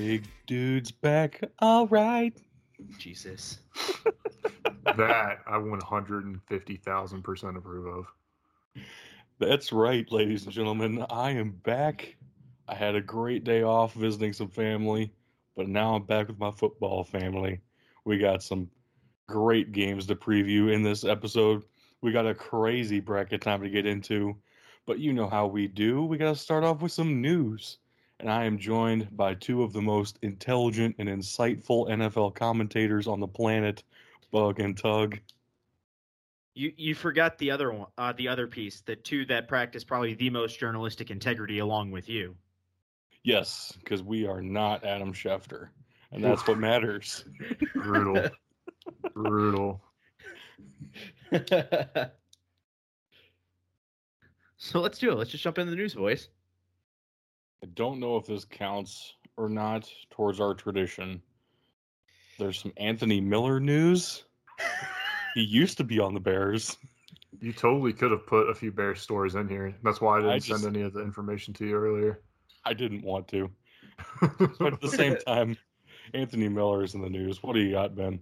Big dude's back. All right. Jesus. That I 150,000% approve of. That's right, ladies and gentlemen. I am back. I had a great day off visiting some family, but now I'm back with my football family. We got some great games to preview in this episode. We got a crazy bracket time to get into, but you know how we do. We got to start off with some news, and I am joined by two of the most intelligent and insightful NFL commentators on the planet, Bug and Tug. You forgot the other one, the other piece, the two that practice probably the most journalistic integrity along with you. Yes, because we are not Adam Schefter, and that's what matters. Brutal. Brutal. So let's do it. Let's just jump into the news, boys. I don't know if this counts or not towards our tradition. There's some Anthony Miller news. He used to be on the Bears. You totally could have put a few Bears stories in here. That's why I just send any of the information to you earlier. I didn't want to. But at the same time, Anthony Miller is in the news. What do you got, Ben?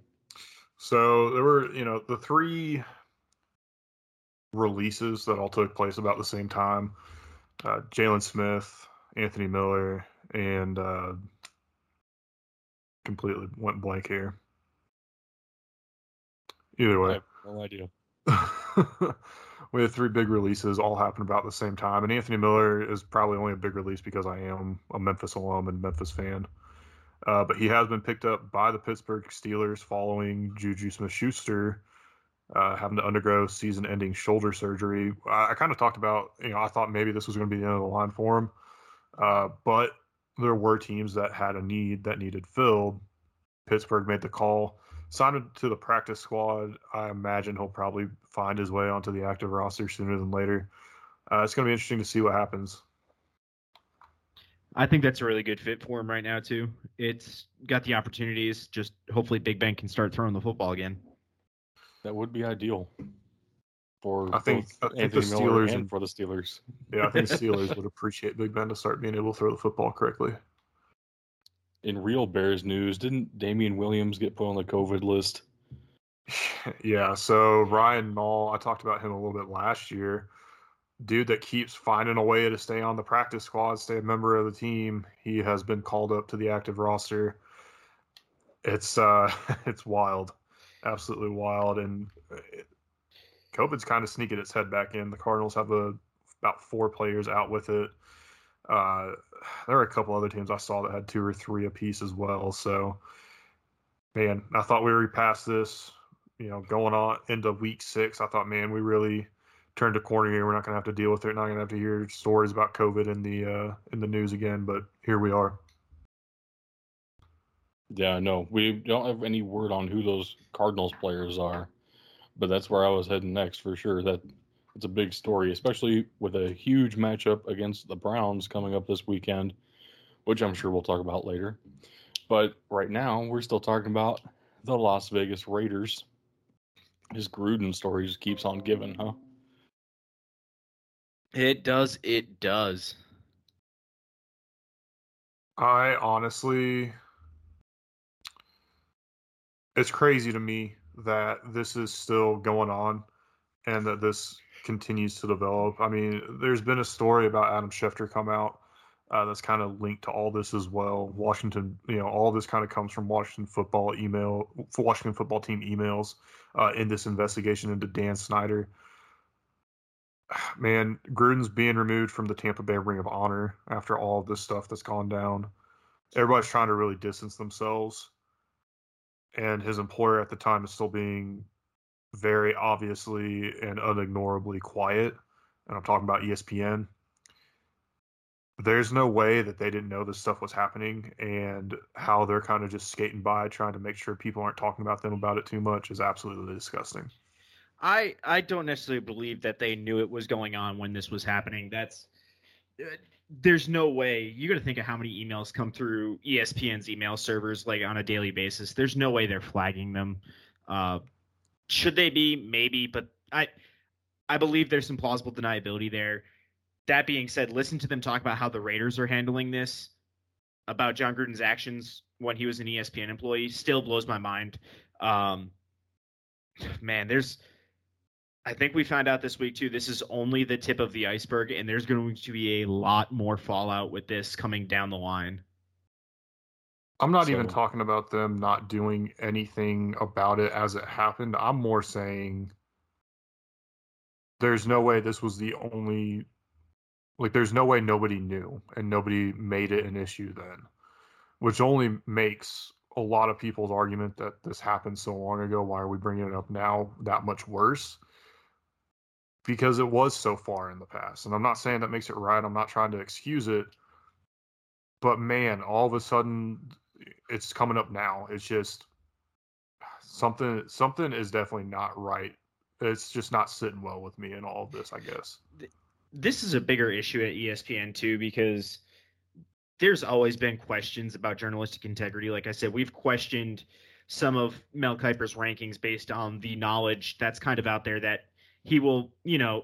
So there were, the three releases that all took place about the same time. Jalen Smith, Anthony Miller, and completely went blank here. Either way. I have no idea. We had three big releases all happen about the same time. And Anthony Miller is probably only a big release because I am a Memphis alum and Memphis fan. But he has been picked up by the Pittsburgh Steelers following Juju Smith-Schuster having to undergo season-ending shoulder surgery. I kind of talked about, I thought maybe this was going to be the end of the line for him. But there were teams that had a need that needed filled. Pittsburgh made the call. Signed him to the practice squad. I imagine he'll probably find his way onto the active roster sooner than later. It's going to be interesting to see what happens. I think that's a really good fit for him right now, too. It's got the opportunities. Just hopefully Big Ben can start throwing the football again. That would be ideal for I think the Steelers and for the Steelers. Yeah, I think the Steelers would appreciate Big Ben to start being able to throw the football correctly. In real Bears news, didn't Damian Williams get put on the COVID list? Yeah, so Ryan Nall, I talked about him a little bit last year. Dude that keeps finding a way to stay on the practice squad, stay a member of the team. He has been called up to the active roster. It's wild. Absolutely wild. And COVID's kind of sneaking its head back in. The Cardinals have about four players out with it. There were a couple other teams I saw that had two or three apiece as well. So, man, I thought we were past this, going on into week six. I thought, man, we really turned a corner here. We're not going to have to deal with it. We're not going to have to hear stories about COVID in the news again, but here we are. Yeah, no, we don't have any word on who those Cardinals players are, but that's where I was heading next for sure. It's a big story, especially with a huge matchup against the Browns coming up this weekend, which I'm sure we'll talk about later. But right now, we're still talking about the Las Vegas Raiders. His Gruden story just keeps on giving, huh? It does. I honestly... It's crazy to me that this is still going on and that this continues to develop. I mean, there's been a story about Adam Schefter come out that's kind of linked to all this as well. Washington, all this kind of comes from Washington Football Team emails in this investigation into Dan Snyder. Man, Gruden's being removed from the Tampa Bay Ring of Honor after all of this stuff that's gone down. Everybody's trying to really distance themselves. And his employer at the time is still being very obviously and unignorably quiet, and I'm talking about ESPN. There's no way that they didn't know this stuff was happening, and how they're kind of just skating by trying to make sure people aren't talking about them about it too much is absolutely disgusting. I don't necessarily believe that they knew it was going on when this was happening. There's no way. You got to think of how many emails come through ESPN's email servers like on a daily basis. There's no way they're flagging them. Should they be? Maybe, but I believe there's some plausible deniability there. That being said, listen to them talk about how the Raiders are handling this. about John Gruden's actions when he was an ESPN employee still blows my mind. Man, I think we found out this week, too, this is only the tip of the iceberg, and there's going to be a lot more fallout with this coming down the line. I'm not even talking about them not doing anything about it as it happened. I'm more saying there's no way this was the only – like, there's no way nobody knew and nobody made it an issue then, which only makes a lot of people's argument that this happened so long ago, why are we bringing it up now, that much worse, because it was so far in the past. And I'm not saying that makes it right. I'm not trying to excuse it. But, man, all of a sudden it's coming up now. It's just something is definitely not right. It's just not sitting well with me in all of this, I guess. This is a bigger issue at ESPN, too, because there's always been questions about journalistic integrity. Like I said, we've questioned some of Mel Kiper's rankings based on the knowledge that's kind of out there that he will,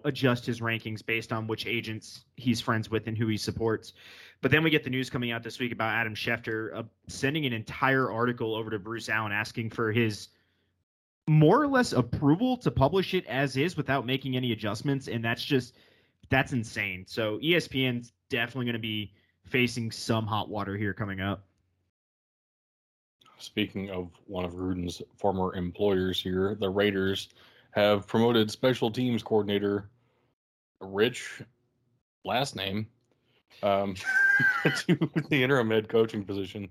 adjust his rankings based on which agents he's friends with and who he supports. But then we get the news coming out this week about Adam Schefter sending an entire article over to Bruce Allen asking for his more or less approval to publish it as is without making any adjustments. And that's insane. So ESPN's definitely going to be facing some hot water here coming up. Speaking of one of Gruden's former employers here, the Raiders have promoted special teams coordinator Rich, last name, to the interim head coaching position,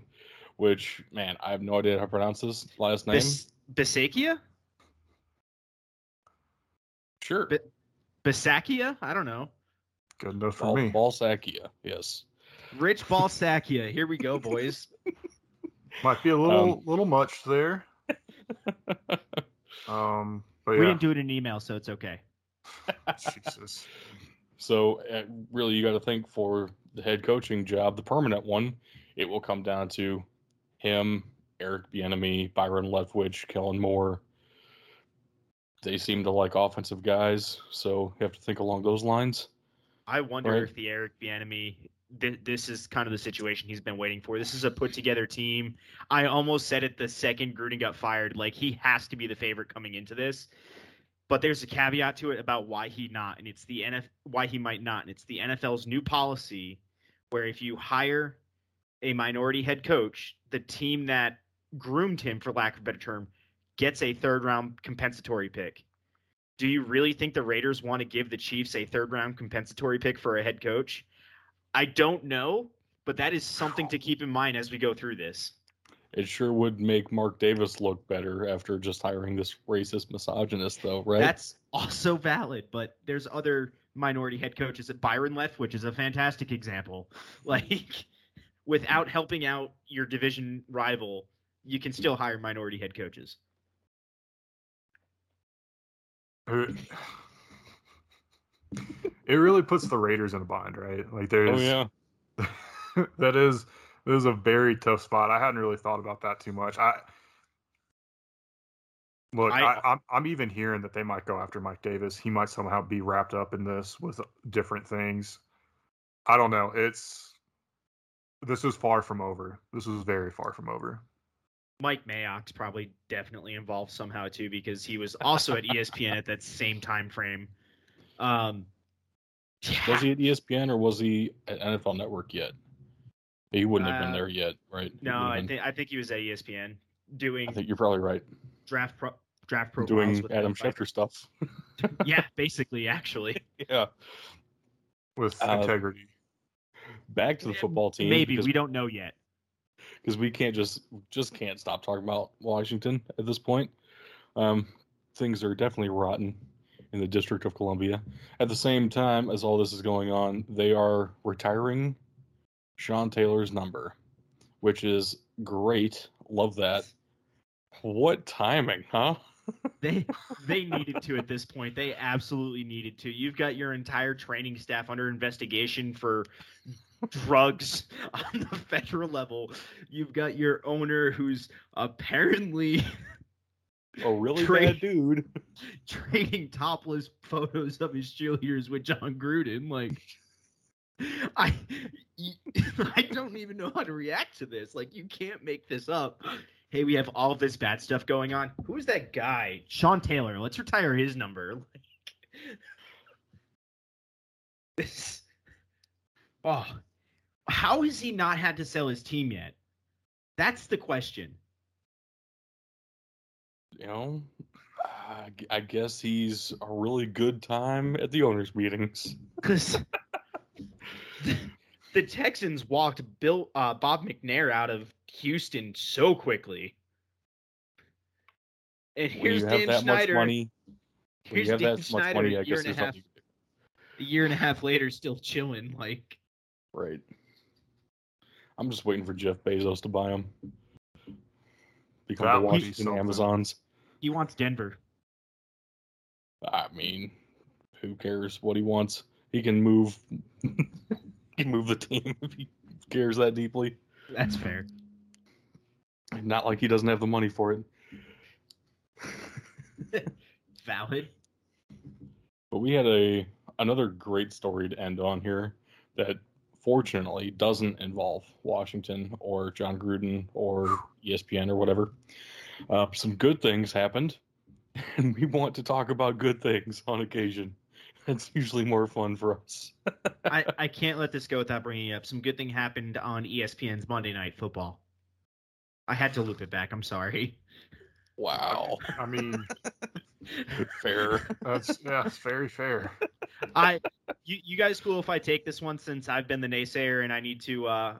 which, man, I have no idea how to pronounce this last name. Bisaccia? Sure. Bisaccia? I don't know. Good enough for me. Balsaccia, yes. Rich Balsaccia. Here we go, boys. Might be a little much there. But we didn't do it in email, so it's okay. Jesus. So, really, you got to think for the head coaching job, the permanent one, it will come down to him, Eric Bieniemy, Byron Leftwich, Kellen Moore. They seem to like offensive guys, so you have to think along those lines. I wonder if the Eric Bieniemy, this is kind of the situation he's been waiting for. This is a put-together team. I almost said it the second Gruden got fired. Like, he has to be the favorite coming into this. But there's a caveat to it about why he not, and it's the why he might not, and it's the NFL's new policy where if you hire a minority head coach, the team that groomed him, for lack of a better term, gets a third-round compensatory pick. Do you really think the Raiders want to give the Chiefs a third-round compensatory pick for a head coach? I don't know, but that is something to keep in mind as we go through this. It sure would make Mark Davis look better after just hiring this racist misogynist, though, right? That's also valid, but there's other minority head coaches. Byron Leftwich is a fantastic example. Like, without helping out your division rival, you can still hire minority head coaches. It really puts the Raiders in a bind, right? Like, there's, oh yeah, that is. This is a very tough spot. I hadn't really thought about that too much. I'm even hearing that they might go after Mike Davis. He might somehow be wrapped up in this with different things. I don't know. This is far from over. This is very far from over. Mike Mayock's probably definitely involved somehow too, because he was also at ESPN at that same time frame. Was he at ESPN or was he at NFL Network yet? He wouldn't have been there yet, right? No, I think he was at ESPN doing. I think you're probably right. Draft profiles doing with Adam Schefter stuff. Yeah, basically, actually. Yeah, with integrity. Back to the football team. Maybe we don't know yet because we can't just can't stop talking about Washington at this point. Things are definitely rotten in the District of Columbia. At the same time as all this is going on, they are retiring Sean Taylor's number, which is great. Love that. What timing, huh? They needed to at this point. They absolutely needed to. You've got your entire training staff under investigation for drugs on the federal level. You've got your owner who's apparently a really bad dude trading topless photos of his cheerleaders with John Gruden. Like, I don't even know how to react to this. Like, you can't make this up. Hey, we have all this bad stuff going on. Who is that guy? Sean Taylor. Let's retire his number. Like, this. Oh, how has he not had to sell his team yet? That's the question. You know, I guess he's a really good time at the owners' meetings. Because the Texans walked Bob McNair out of Houston so quickly. And here's Dan Snyder. Here's Dan Snyder a year and a half later, still chilling. Like, right. I'm just waiting for Jeff Bezos to buy him. Become the Washington Amazons. He wants Denver. I mean, who cares what he wants? He can move. He can move the team if he cares that deeply. That's fair. Not like he doesn't have the money for it. Valid. But we had another great story to end on here that fortunately doesn't involve Washington or John Gruden or ESPN or whatever. Some good things happened, and we want to talk about good things on occasion. That's usually more fun for us. I can't let this go without bringing it up. Some good thing happened on ESPN's Monday Night Football. I had to loop it back. I'm sorry. Wow. I mean, fair. That's very fair. You guys cool if I take this one since I've been the naysayer and I need to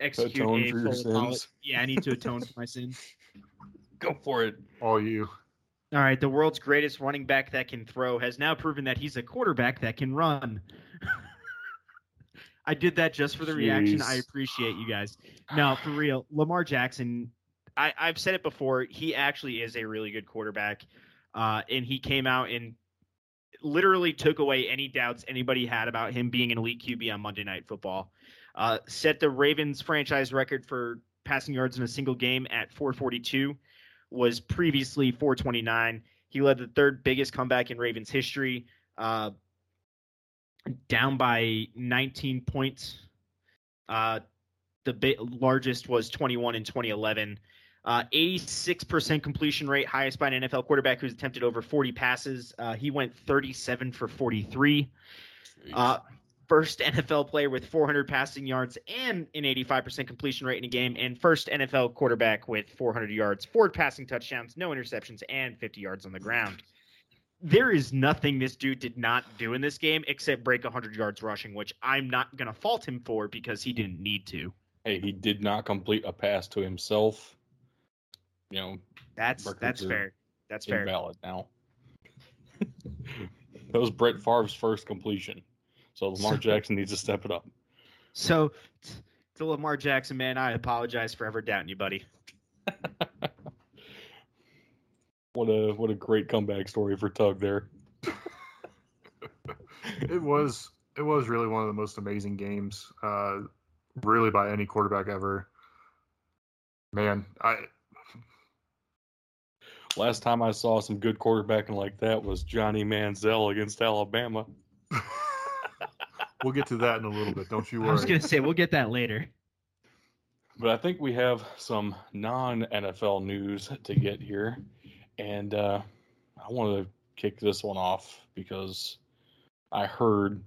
execute atone for your sins. Yeah, I need to atone for my sins. Go for it. All you. All right, the world's greatest running back that can throw has now proven that he's a quarterback that can run. I did that just for the reaction. I appreciate you guys. Now, for real, Lamar Jackson, I've said it before, he actually is a really good quarterback. And he came out and literally took away any doubts anybody had about him being an elite QB on Monday Night Football. Set the Ravens franchise record for passing yards in a single game at 442, was previously 429. He led the third biggest comeback in Ravens history, down by 19 points. The largest was 21 in 2011. 86% completion rate, highest by an NFL quarterback who's attempted over 40 passes. He went 37 for 43. First NFL player with 400 passing yards and an 85% completion rate in a game, and first NFL quarterback with 400 yards, 4 passing touchdowns, no interceptions, and 50 yards on the ground. There is nothing this dude did not do in this game except break 100 yards rushing, which I'm not going to fault him for because he didn't need to. Hey, he did not complete a pass to himself. You know, that's fair. That's fair. Invalid now. That was Brett Favre's first completion, so Lamar Jackson needs to step it up. So, to Lamar Jackson, man, I apologize for ever doubting you, buddy. What a great comeback story for Tug there. It was really one of the most amazing games, really by any quarterback ever. Man, last time I saw some good quarterbacking like that was Johnny Manziel against Alabama. We'll get to that in a little bit, don't you worry. I was going to say, we'll get that later. But I think we have some non-NFL news to get here. And I want to kick this one off because I heard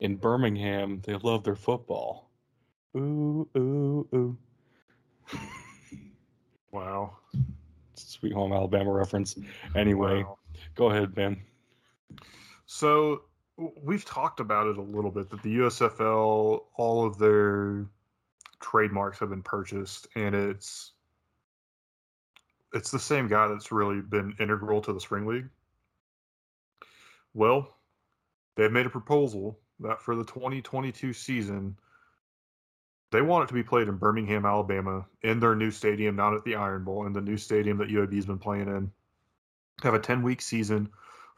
in Birmingham they love their football. Ooh, ooh, ooh. Wow. Sweet Home Alabama reference. Anyway, wow. Go ahead, Ben. So we've talked about it a little bit, that the USFL, all of their trademarks have been purchased, and it's the same guy that's really been integral to the Spring League. Well, they've made a proposal that for the 2022 season, they want it to be played in Birmingham, Alabama, in their new stadium, not at the Iron Bowl, in the new stadium that UAB has been playing in. Have a 10-week season,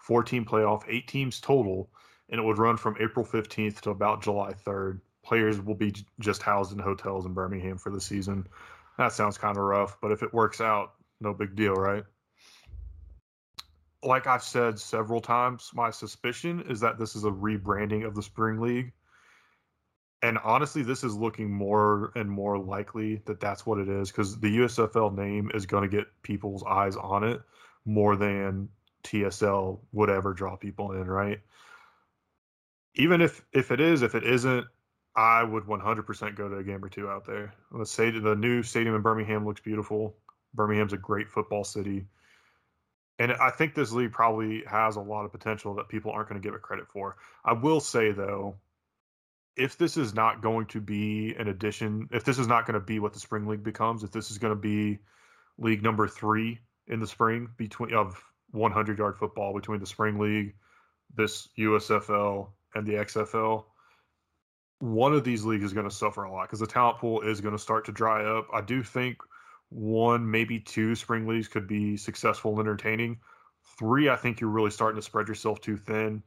4-team playoff, 8 teams total, and it would run from April 15th to about July 3rd. Players will be just housed in hotels in Birmingham for the season. That sounds kind of rough, but if it works out, no big deal, right? Like I've said several times, my suspicion is that this is a rebranding of the Spring League. And honestly, this is looking more and more likely that that's what it is, because the USFL name is going to get people's eyes on it more than TSL would ever draw people in, right? Even if it is, if it isn't, I would 100% go to a game or two out there. Let's say the new stadium in Birmingham looks beautiful. Birmingham's a great football city. And I think this league probably has a lot of potential that people aren't going to give it credit for. I will say, though, if this is not going to be an addition, if this is not going to be what the spring league becomes, if this is going to be league number 3 in the spring between of 100-yard football between the spring league, this USFL, and the XFL, one of these leagues is going to suffer a lot because the talent pool is going to start to dry up. I do think 1, maybe 2 spring leagues could be successful and entertaining. 3, I think you're really starting to spread yourself too thin.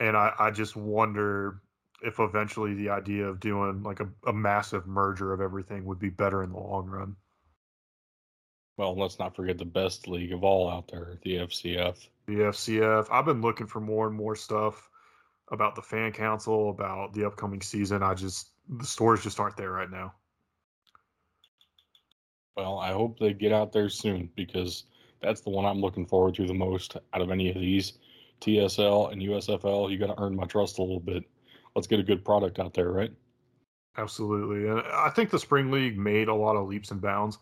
And I just wonder if eventually the idea of doing like a massive merger of everything would be better in the long run. Well, let's not forget the best league of all out there, the FCF. The FCF. I've been looking for more and more stuff about the fan council, about the upcoming season. The stories just aren't there right now. Well, I hope they get out there soon, because that's the one I'm looking forward to the most out of any of these. TSL and USFL, you got to earn my trust a little bit. Let's get a good product out there, right? Absolutely. And I think the Spring League made a lot of leaps and bounds,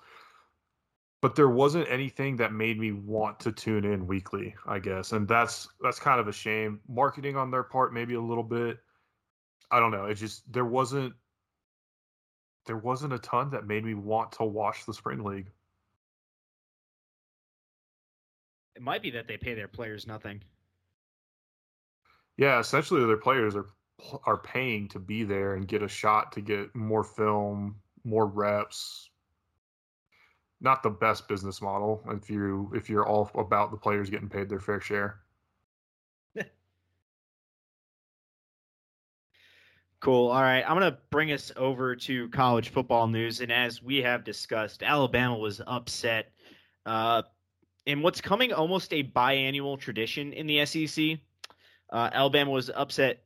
but there wasn't anything that made me want to tune in weekly, I guess. And that's kind of a shame. Marketing on their part, maybe a little bit. I don't know. It just, there wasn't a ton that made me want to watch the Spring League. It might be that they pay their players nothing. Yeah, essentially their players are paying to be there and get a shot to get more film, more reps. Not the best business model if you're all about the players getting paid their fair share. Cool. All right. I'm going to bring us over to college football news. And as we have discussed, Alabama was upset in what's coming almost a biannual tradition in the SEC. Alabama was upset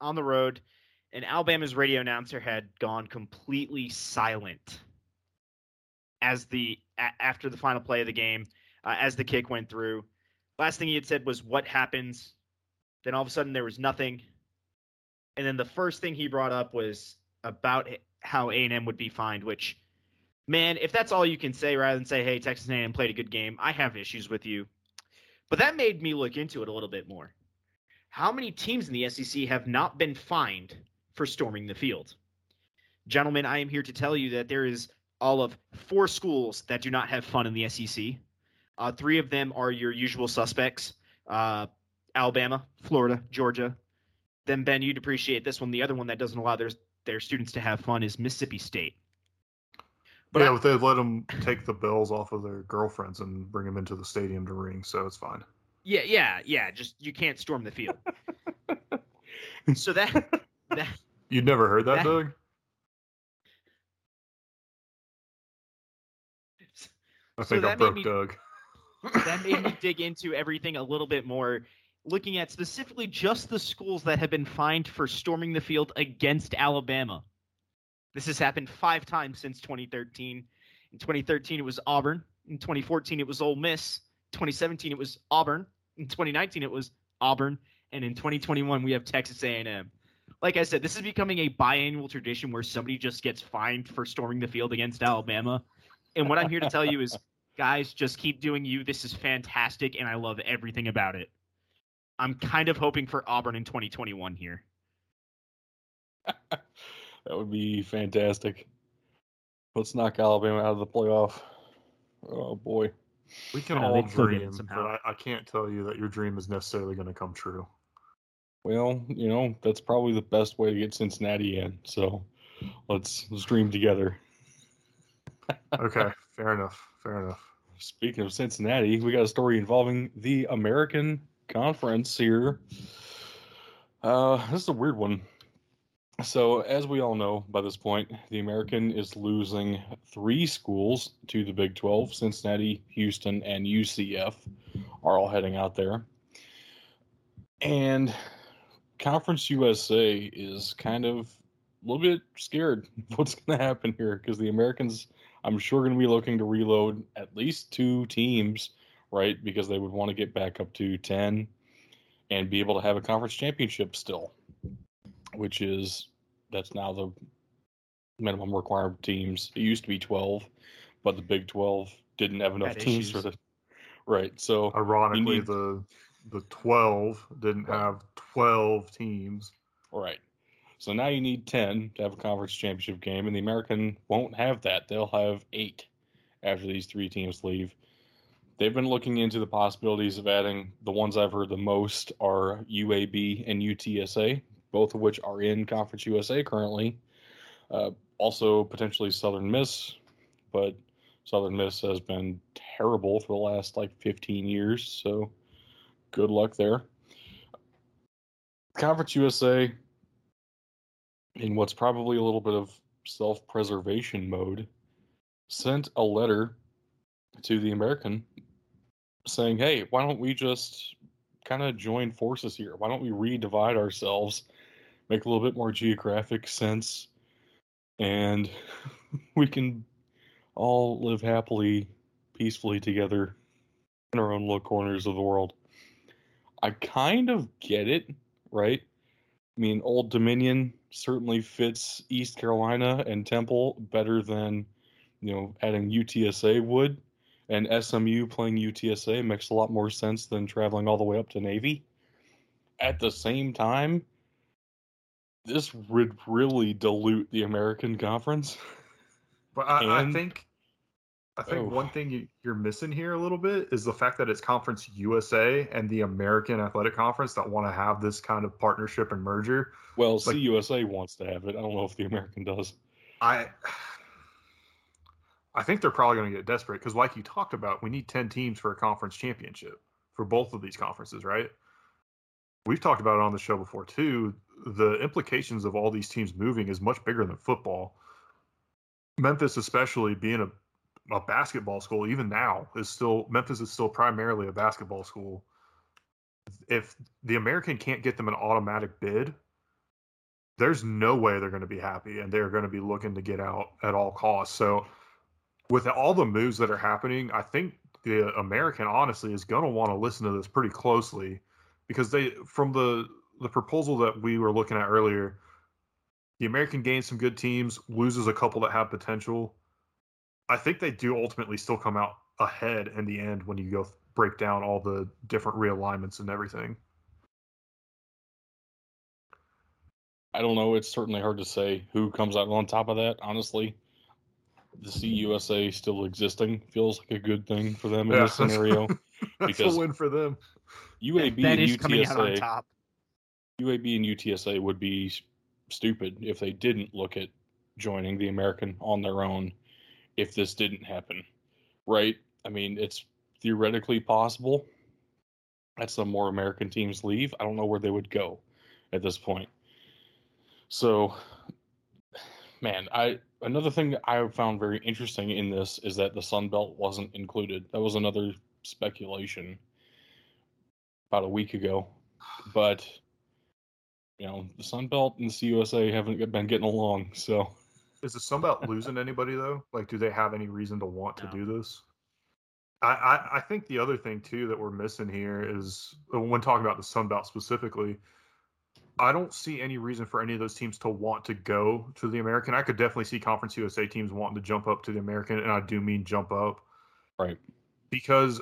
on the road, and Alabama's radio announcer had gone completely silent after the final play of the game, as the kick went through. Last thing he had said was, "What happens?" Then all of a sudden there was nothing. And then the first thing he brought up was about how A&M would be fined, which, man, if that's all you can say rather than say, hey, Texas A&M played a good game, I have issues with you. But that made me look into it a little bit more. How many teams in the SEC have not been fined for storming the field? Gentlemen, I am here to tell you that there is all of 4 schools that do not have fun in the SEC. 3 of them are your usual suspects, Alabama, Florida, Georgia. Then, Ben, you'd appreciate this one. The other one that doesn't allow their students to have fun is Mississippi State. But yeah, they let them take the bells off of their girlfriends and bring them into the stadium to ring, so it's fine. Yeah. Just you can't storm the field. So that you'd never heard that, Doug? I think I broke Doug. That made me dig into everything a little bit more, looking at specifically just the schools that have been fined for storming the field against Alabama. This has happened 5 times since 2013. In 2013, it was Auburn. In 2014, it was Ole Miss. In 2017, it was Auburn. In 2019, it was Auburn. And in 2021, we have Texas A&M. Like I said, this is becoming a biannual tradition where somebody just gets fined for storming the field against Alabama. And what I'm here to tell you is, guys, just keep doing you. This is fantastic, and I love everything about it. I'm kind of hoping for Auburn in 2021 here. That would be fantastic. Let's knock Alabama out of the playoff. Oh, boy. We can all dream, but I can't tell you that your dream is necessarily going to come true. Well, that's probably the best way to get Cincinnati in, so let's dream together. Okay, fair enough. Speaking of Cincinnati, we got a story involving the American Conference here. This is a weird one. So, as we all know by this point, the American is losing 3 schools to the Big 12. Cincinnati, Houston, and UCF are all heading out there. And Conference USA is kind of a little bit scared of what's going to happen here because the Americans, I'm sure, are going to be looking to reload at least two teams, right? Because they would want to get back up to 10 and be able to have a conference championship still, which is that's now the minimum requirement of teams. It used to be 12, but the Big 12 didn't have enough teams for the right. So ironically, the 12 didn't have 12 teams. Right. So now you need 10 to have a conference championship game, and the American won't have that. They'll have 8 after these three teams leave. They've been looking into the possibilities of adding. The ones I've heard the most are UAB and UTSA, both of which are in Conference USA currently. Also, potentially Southern Miss, but Southern Miss has been terrible for the last, 15 years, so good luck there. Conference USA, in what's probably a little bit of self-preservation mode, sent a letter to the American saying, hey, why don't we just kind of join forces here? Why don't we redivide ourselves, make a little bit more geographic sense, and we can all live happily, peacefully together in our own little corners of the world. I kind of get it, right? I mean, Old Dominion certainly fits East Carolina and Temple better than, adding UTSA would. And SMU playing UTSA makes a lot more sense than traveling all the way up to Navy. At the same time, this would really dilute the American Conference. But I think one thing you're missing here a little bit is the fact that it's Conference USA and the American Athletic Conference that want to have this kind of partnership and merger. Well, CUSA wants to have it. I don't know if the American does. I think they're probably going to get desperate because, like you talked about, we need 10 teams for a conference championship for both of these conferences, right? We've talked about it on the show before, too. The implications of all these teams moving is much bigger than football. Memphis, especially being a basketball school, even now, Memphis is still primarily a basketball school. If the American can't get them an automatic bid, there's no way they're going to be happy, and they're going to be looking to get out at all costs. So with all the moves that are happening, I think the American, honestly, is going to want to listen to this pretty closely because from the proposal that we were looking at earlier, the American gains some good teams, loses a couple that have potential. I think they do ultimately still come out ahead in the end when you go break down all the different realignments and everything. I don't know. It's certainly hard to say who comes out on top of that, honestly. The CUSA still existing feels like a good thing for them in this scenario. That's a win for them. UAB that and is UTSA, coming out on top. UAB and UTSA would be stupid if they didn't look at joining the American on their own if this didn't happen, right? I mean, it's theoretically possible that some more American teams leave. I don't know where they would go at this point. So, man, Another thing that I found very interesting in this is that the Sun Belt wasn't included. That was another speculation about a week ago. But, the Sun Belt and CUSA haven't been getting along, so. Is the Sun Belt losing anybody, though? Do they have any reason to want to do this? I think the other thing, too, that we're missing here is, when talking about the Sun Belt specifically, I don't see any reason for any of those teams to want to go to the American. I could definitely see Conference USA teams wanting to jump up to the American, and I do mean jump up. Right. Because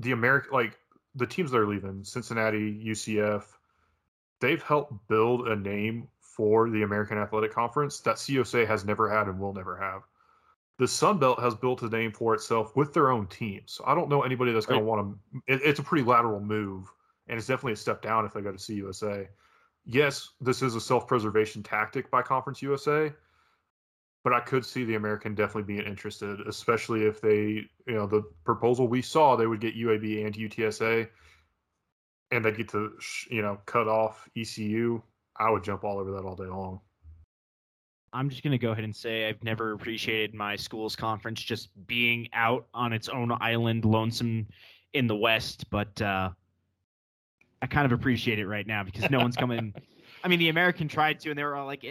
the American, the teams that are leaving, Cincinnati, UCF, they've helped build a name for the American Athletic Conference that CUSA has never had and will never have. The Sun Belt has built a name for itself with their own teams. So I don't know anybody that's going to want to. It's a pretty lateral move. And it's definitely a step down if they go to CUSA. Yes, this is a self-preservation tactic by Conference USA, but I could see the American definitely being interested, especially if they, the proposal we saw, they would get UAB and UTSA, and they'd get to, cut off ECU. I would jump all over that all day long. I'm just going to go ahead and say I've never appreciated my school's conference just being out on its own island, lonesome in the West, but I kind of appreciate it right now because no one's coming. I mean, the American tried to, and they were all like,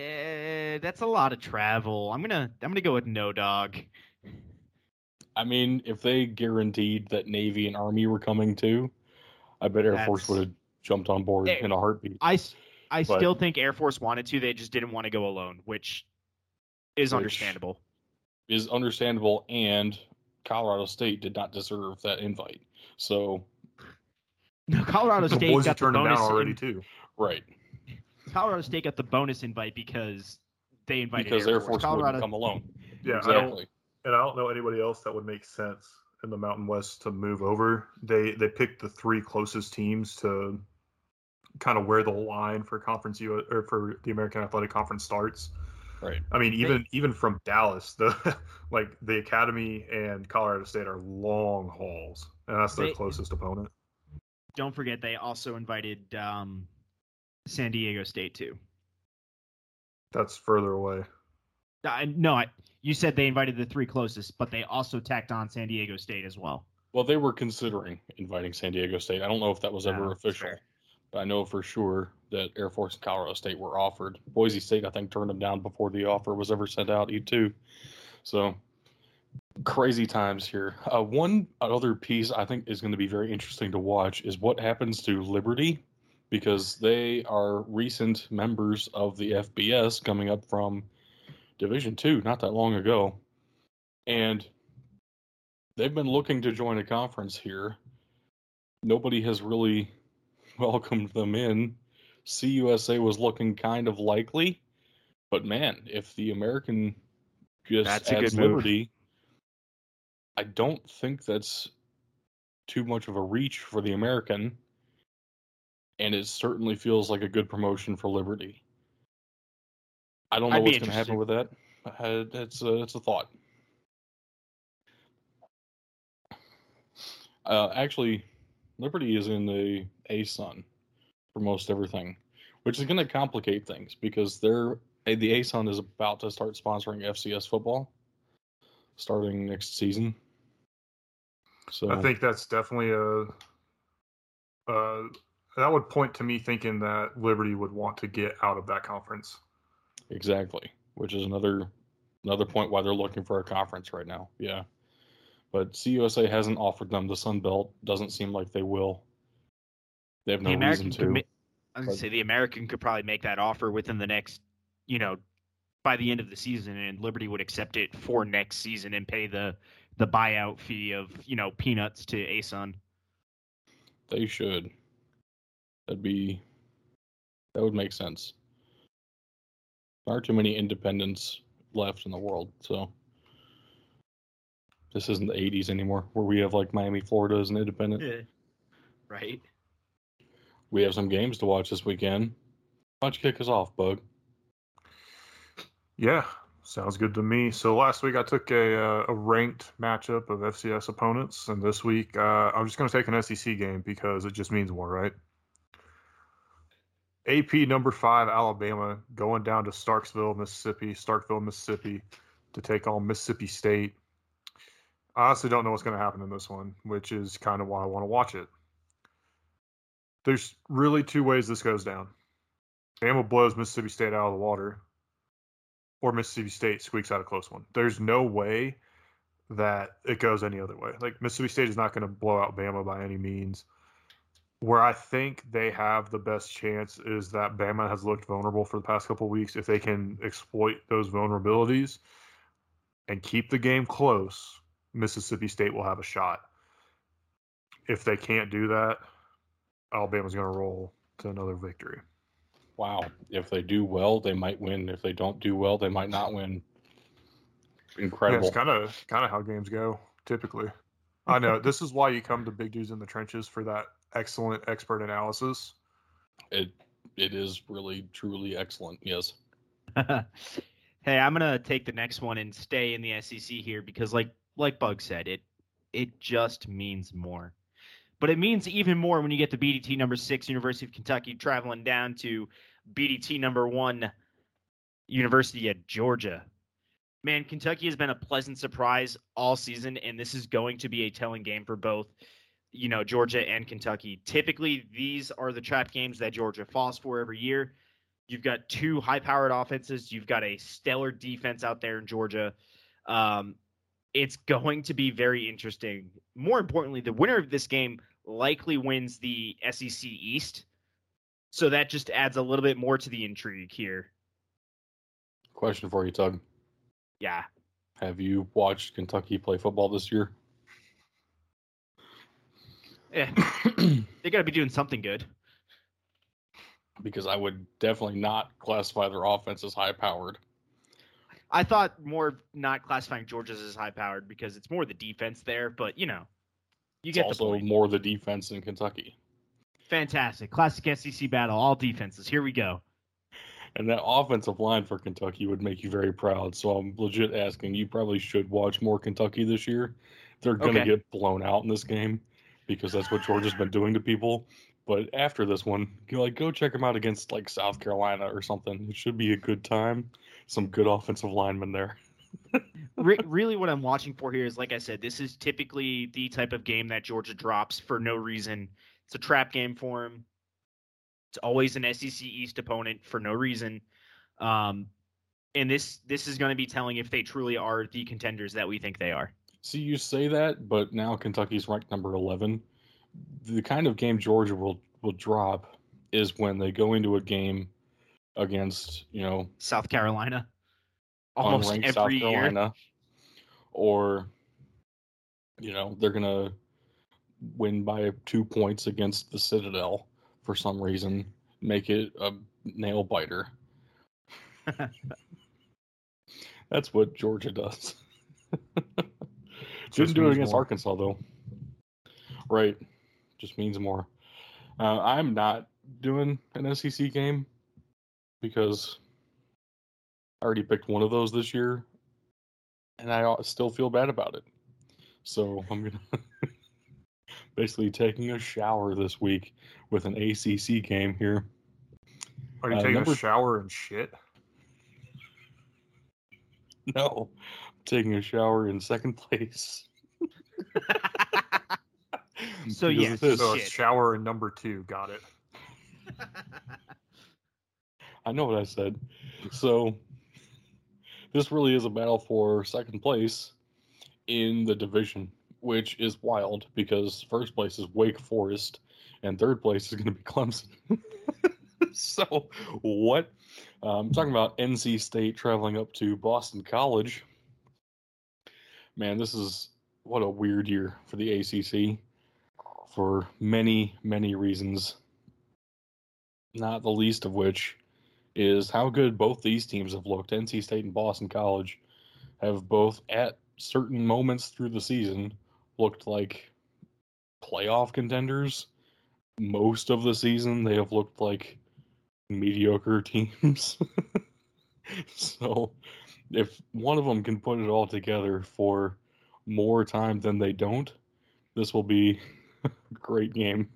that's a lot of travel. I'm gonna go with no, dog. I mean, if they guaranteed that Navy and Army were coming too, I bet Air Force would have jumped on board in a heartbeat. I still think Air Force wanted to. They just didn't want to go alone, which is understandable. Is understandable, and Colorado State did not deserve that invite. So no, Colorado State the boys got the bonus down already too. Right. Colorado State got the bonus invite because they invited Air Force wouldn't come alone. Yeah, exactly. I don't know anybody else that would make sense in the Mountain West to move over. They picked the three closest teams to kind of where the line for Conference U or for the American Athletic Conference starts. Right. I mean, even from Dallas, the Academy and Colorado State are long hauls, and that's their closest opponent. Don't forget, they also invited San Diego State too. That's further away. You said they invited the three closest, but they also tacked on San Diego State as well. Well, they were considering inviting San Diego State. I don't know if that was ever official. Fair. But I know for sure that Air Force and Colorado State were offered. Boise State, I think, turned them down before the offer was ever sent out, E2. So, crazy times here. One other piece I think is going to be very interesting to watch is what happens to Liberty, because they are recent members of the FBS coming up from Division II not that long ago. And they've been looking to join a conference here. Nobody has really welcomed them in. CUSA was looking kind of likely, but man, if the American just that's adds Liberty, move. I don't think that's too much of a reach for the American, and it certainly feels like a good promotion for Liberty. I don't know what's going to happen with that. That's a thought. Actually, Liberty is in the ASUN for most everything, which is going to complicate things because the ASUN is about to start sponsoring FCS football starting next season. So I think that's definitely that would point to me thinking that Liberty would want to get out of that conference. Exactly, which is another point why they're looking for a conference right now. Yeah. But CUSA hasn't offered them the Sun Belt. Doesn't seem like they will. They have no reason to. I was going to say the American could probably make that offer within the next, by the end of the season, and Liberty would accept it for next season and pay the buyout fee of, peanuts to ASUN. They should. That would make sense. There aren't too many independents left in the world, so. This isn't the 80s anymore, where we have Miami, Florida as an independent. Yeah. Right. We have some games to watch this weekend. Why don't you kick us off, Bug? Yeah, sounds good to me. So last week I took a ranked matchup of FCS opponents, and this week I'm just going to take an SEC game because it just means more, right? AP number 5, Alabama, going down to Starkville, Mississippi, to take on Mississippi State. I honestly don't know what's going to happen in this one, which is kind of why I want to watch it. There's really two ways this goes down. Bama blows Mississippi State out of the water, or Mississippi State squeaks out a close one. There's no way that it goes any other way. Mississippi State is not going to blow out Bama by any means. Where I think they have the best chance is that Bama has looked vulnerable for the past couple of weeks. If they can exploit those vulnerabilities and keep the game close, Mississippi State will have a shot. If they can't do that, Alabama's going to roll to another victory. Wow. If they do well, they might win. If they don't do well, they might not win. Incredible. Yeah, it's kind of how games go, typically. I know. This is why you come to Big Dudes in the Trenches for that excellent expert analysis. It is really, truly excellent, yes. Hey, I'm going to take the next one and stay in the SEC here because, like Bug said, it just means more. But it means even more when you get to BDT number 6, University of Kentucky, traveling down to BDT number 1, University of Georgia. Man, Kentucky has been a pleasant surprise all season, and this is going to be a telling game for both, Georgia and Kentucky. Typically, these are the trap games that Georgia falls for every year. You've got two high-powered offenses. You've got a stellar defense out there in Georgia. It's going to be very interesting. More importantly, the winner of this game likely wins the SEC East. So that just adds a little bit more to the intrigue here. Question for you, Tug. Yeah. Have you watched Kentucky play football this year? Yeah. They got to be doing something good. Because I would definitely not classify their offense as high-powered. I thought more not classifying Georgia's as high-powered because it's more the defense there, but, you know, you get the point. It's also more the defense in Kentucky. Fantastic. Classic SEC battle, all defenses. Here we go. And that offensive line for Kentucky would make you very proud, so I'm legit asking, you probably should watch more Kentucky this year. They're going to get blown out in this game because that's what Georgia's been doing to people. But after this one, go check them out against South Carolina or something. It should be a good time. Some good offensive linemen there. Really what I'm watching for here is, like I said, this is typically the type of game that Georgia drops for no reason. It's a trap game for them. It's always an SEC East opponent for no reason. And this is going to be telling if they truly are the contenders that we think they are. See, you say that, but now Kentucky's ranked number 11. The kind of game Georgia will drop is when they go into a game against, South Carolina, almost every South Carolina, year, or they're gonna win by 2 points against the Citadel for some reason, make it a nail biter. That's what Georgia does. Didn't do it against Arkansas though, right? Just means more. I'm not doing an SEC game because I already picked one of those this year, and I still feel bad about it. So I'm going to basically taking a shower this week with an ACC game here. Are you taking a shower and shit? No. I'm taking a shower in second place. So yes, it's shower and number two. Got it. I know what I said. So this really is a battle for second place in the division, which is wild because first place is Wake Forest and third place is going to be Clemson. So what? I'm talking about NC State traveling up to Boston College. Man, this is what a weird year for the ACC. For many, many reasons, not the least of which is how good both these teams have looked. NC State and Boston College have both, at certain moments through the season, looked like playoff contenders. Most of the season, they have looked like mediocre teams. So, if one of them can put it all together for more time than they don't, this will be great game.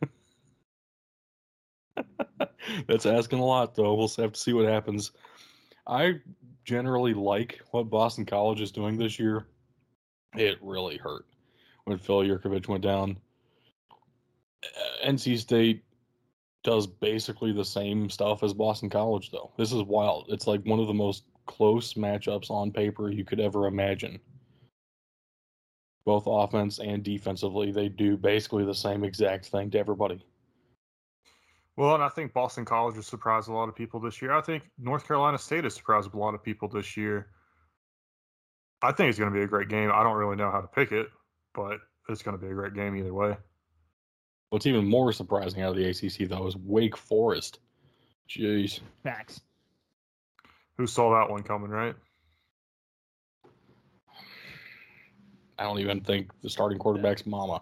That's asking a lot, though. We'll have to see what happens. I generally like what Boston College is doing this year. It really hurt when Phil Yurkovich went down. NC State does basically the same stuff as Boston College, though. This is wild. It's like one of the most close matchups on paper you could ever imagine. Both offense and defensively, they do basically the same exact thing to everybody. Well, and I think Boston College has surprised a lot of people this year. I think North Carolina State has surprised a lot of people this year. I think it's going to be a great game. I don't really know how to pick it, but it's going to be a great game either way. What's even more surprising out of the ACC, though, is Wake Forest. Jeez. Facts. Who saw that one coming, right? I don't even think the starting quarterback's mama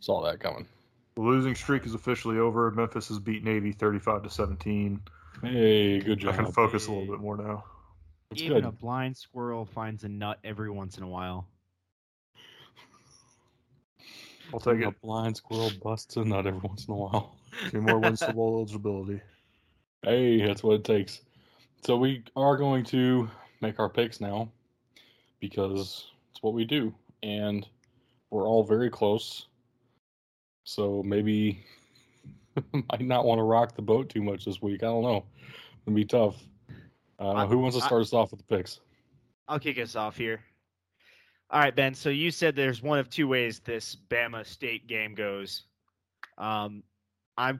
saw that coming. The losing streak is officially over. Memphis has beat Navy 35-17. Hey, good job. I can focus a little bit more now. That's even good. A blind squirrel finds a nut every once in a while. I'll take it. A blind squirrel busts a nut every once in a while. 2 more wins to bowl eligibility. Hey, that's what it takes. So we are going to make our picks now because it's what we do. And we're all very close, so maybe might not want to rock the boat too much this week. I don't know. It'll be tough. Who wants to start us off with the picks? I'll kick us off here. All right, Ben. So you said there's one of two ways this Bama State game goes. I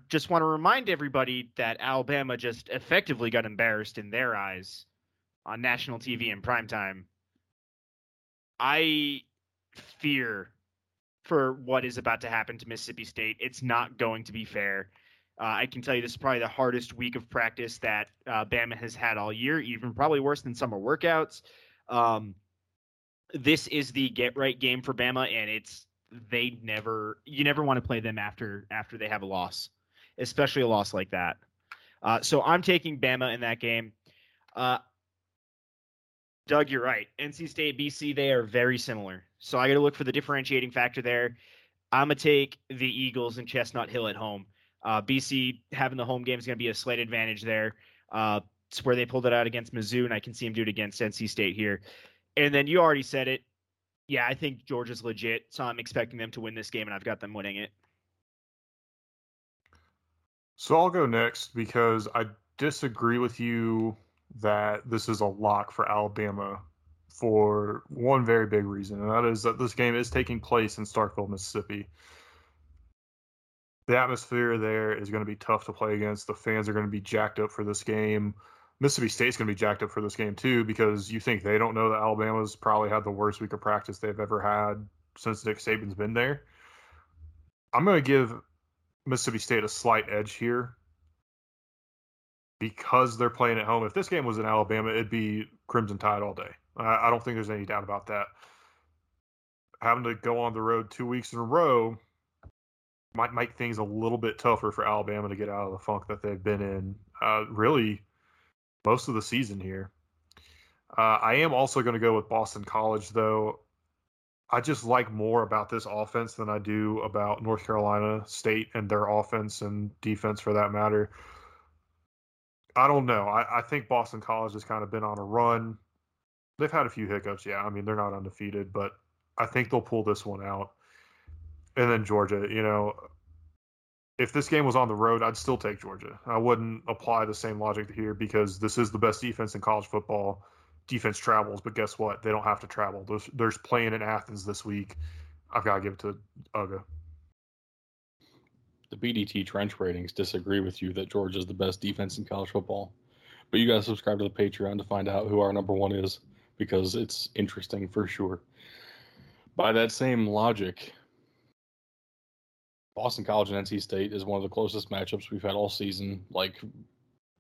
just want to remind everybody that Alabama just effectively got embarrassed in their eyes on national TV in primetime. I fear for what is about to happen to Mississippi State. It's not going to be fair. I can tell you this is probably the hardest week of practice that Bama has had all year, even probably worse than summer workouts. This is the get-right game for Bama, and you never want to play them after they have a loss, especially a loss like that. So I'm taking Bama in that game. Doug, you're right. NC State, BC, they are very similar. So I got to look for the differentiating factor there. I'm going to take the Eagles and Chestnut Hill at home. BC having the home game is going to be a slight advantage there. It's where they pulled it out against Mizzou, and I can see them do it against NC State here. And then you already said it. Yeah, I think Georgia's legit, so I'm expecting them to win this game, and I've got them winning it. So I'll go next because I disagree with you that this is a lock for Alabama for one very big reason, and that is that this game is taking place in Starkville, Mississippi. The atmosphere there is going to be tough to play against. The fans are going to be jacked up for this game. Mississippi State's going to be jacked up for this game, too, because you think they don't know that Alabama's probably had the worst week of practice they've ever had since Nick Saban's been there. I'm going to give Mississippi State a slight edge here because they're playing at home. If this game was in Alabama, it'd be Crimson Tide all day. I don't think there's any doubt about that. Having to go on the road 2 weeks in a row might make things a little bit tougher for Alabama to get out of the funk that they've been in. Really, most of the season here. I am also going to go with Boston College, though. I just like more about this offense than I do about North Carolina State and their offense and defense for that matter. I don't know. I think Boston College has kind of been on a run. They've had a few hiccups, yeah. I mean, they're not undefeated, but I think they'll pull this one out. And then Georgia, if this game was on the road, I'd still take Georgia. I wouldn't apply the same logic here because this is the best defense in college football. Defense travels, but guess what? They don't have to travel. There's playing in Athens this week. I've got to give it to UGA. The BDT trench ratings disagree with you that Georgia is the best defense in college football. But you guys subscribe to the Patreon to find out who our number one is because it's interesting for sure. By that same logic, Boston College and NC State is one of the closest matchups we've had all season, like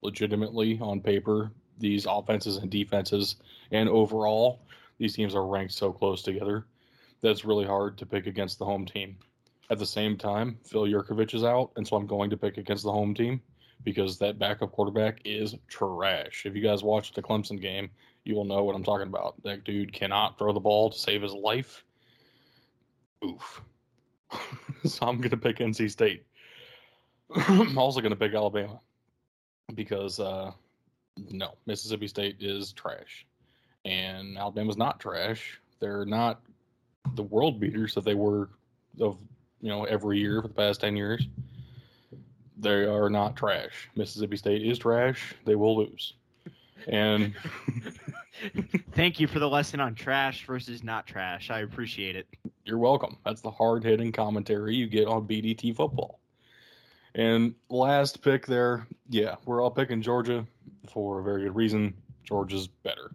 legitimately on paper. These offenses and defenses and overall, these teams are ranked so close together that it's really hard to pick against the home team. At the same time, Phil Yurkovich is out, and so I'm going to pick against the home team because that backup quarterback is trash. If you guys watched the Clemson game, you will know what I'm talking about. That dude cannot throw the ball to save his life. Oof. So I'm going to pick NC State. I'm also going to pick Alabama because, Mississippi State is trash. And Alabama's not trash. They're not the world beaters that they were every year for the past 10 years. They are not trash. Mississippi State is trash. They will lose. And thank you for the lesson on trash versus not trash. I appreciate it. You're welcome. That's the hard-hitting commentary you get on BDT football. And last pick there, yeah, we're all picking Georgia for a very good reason. Georgia's better.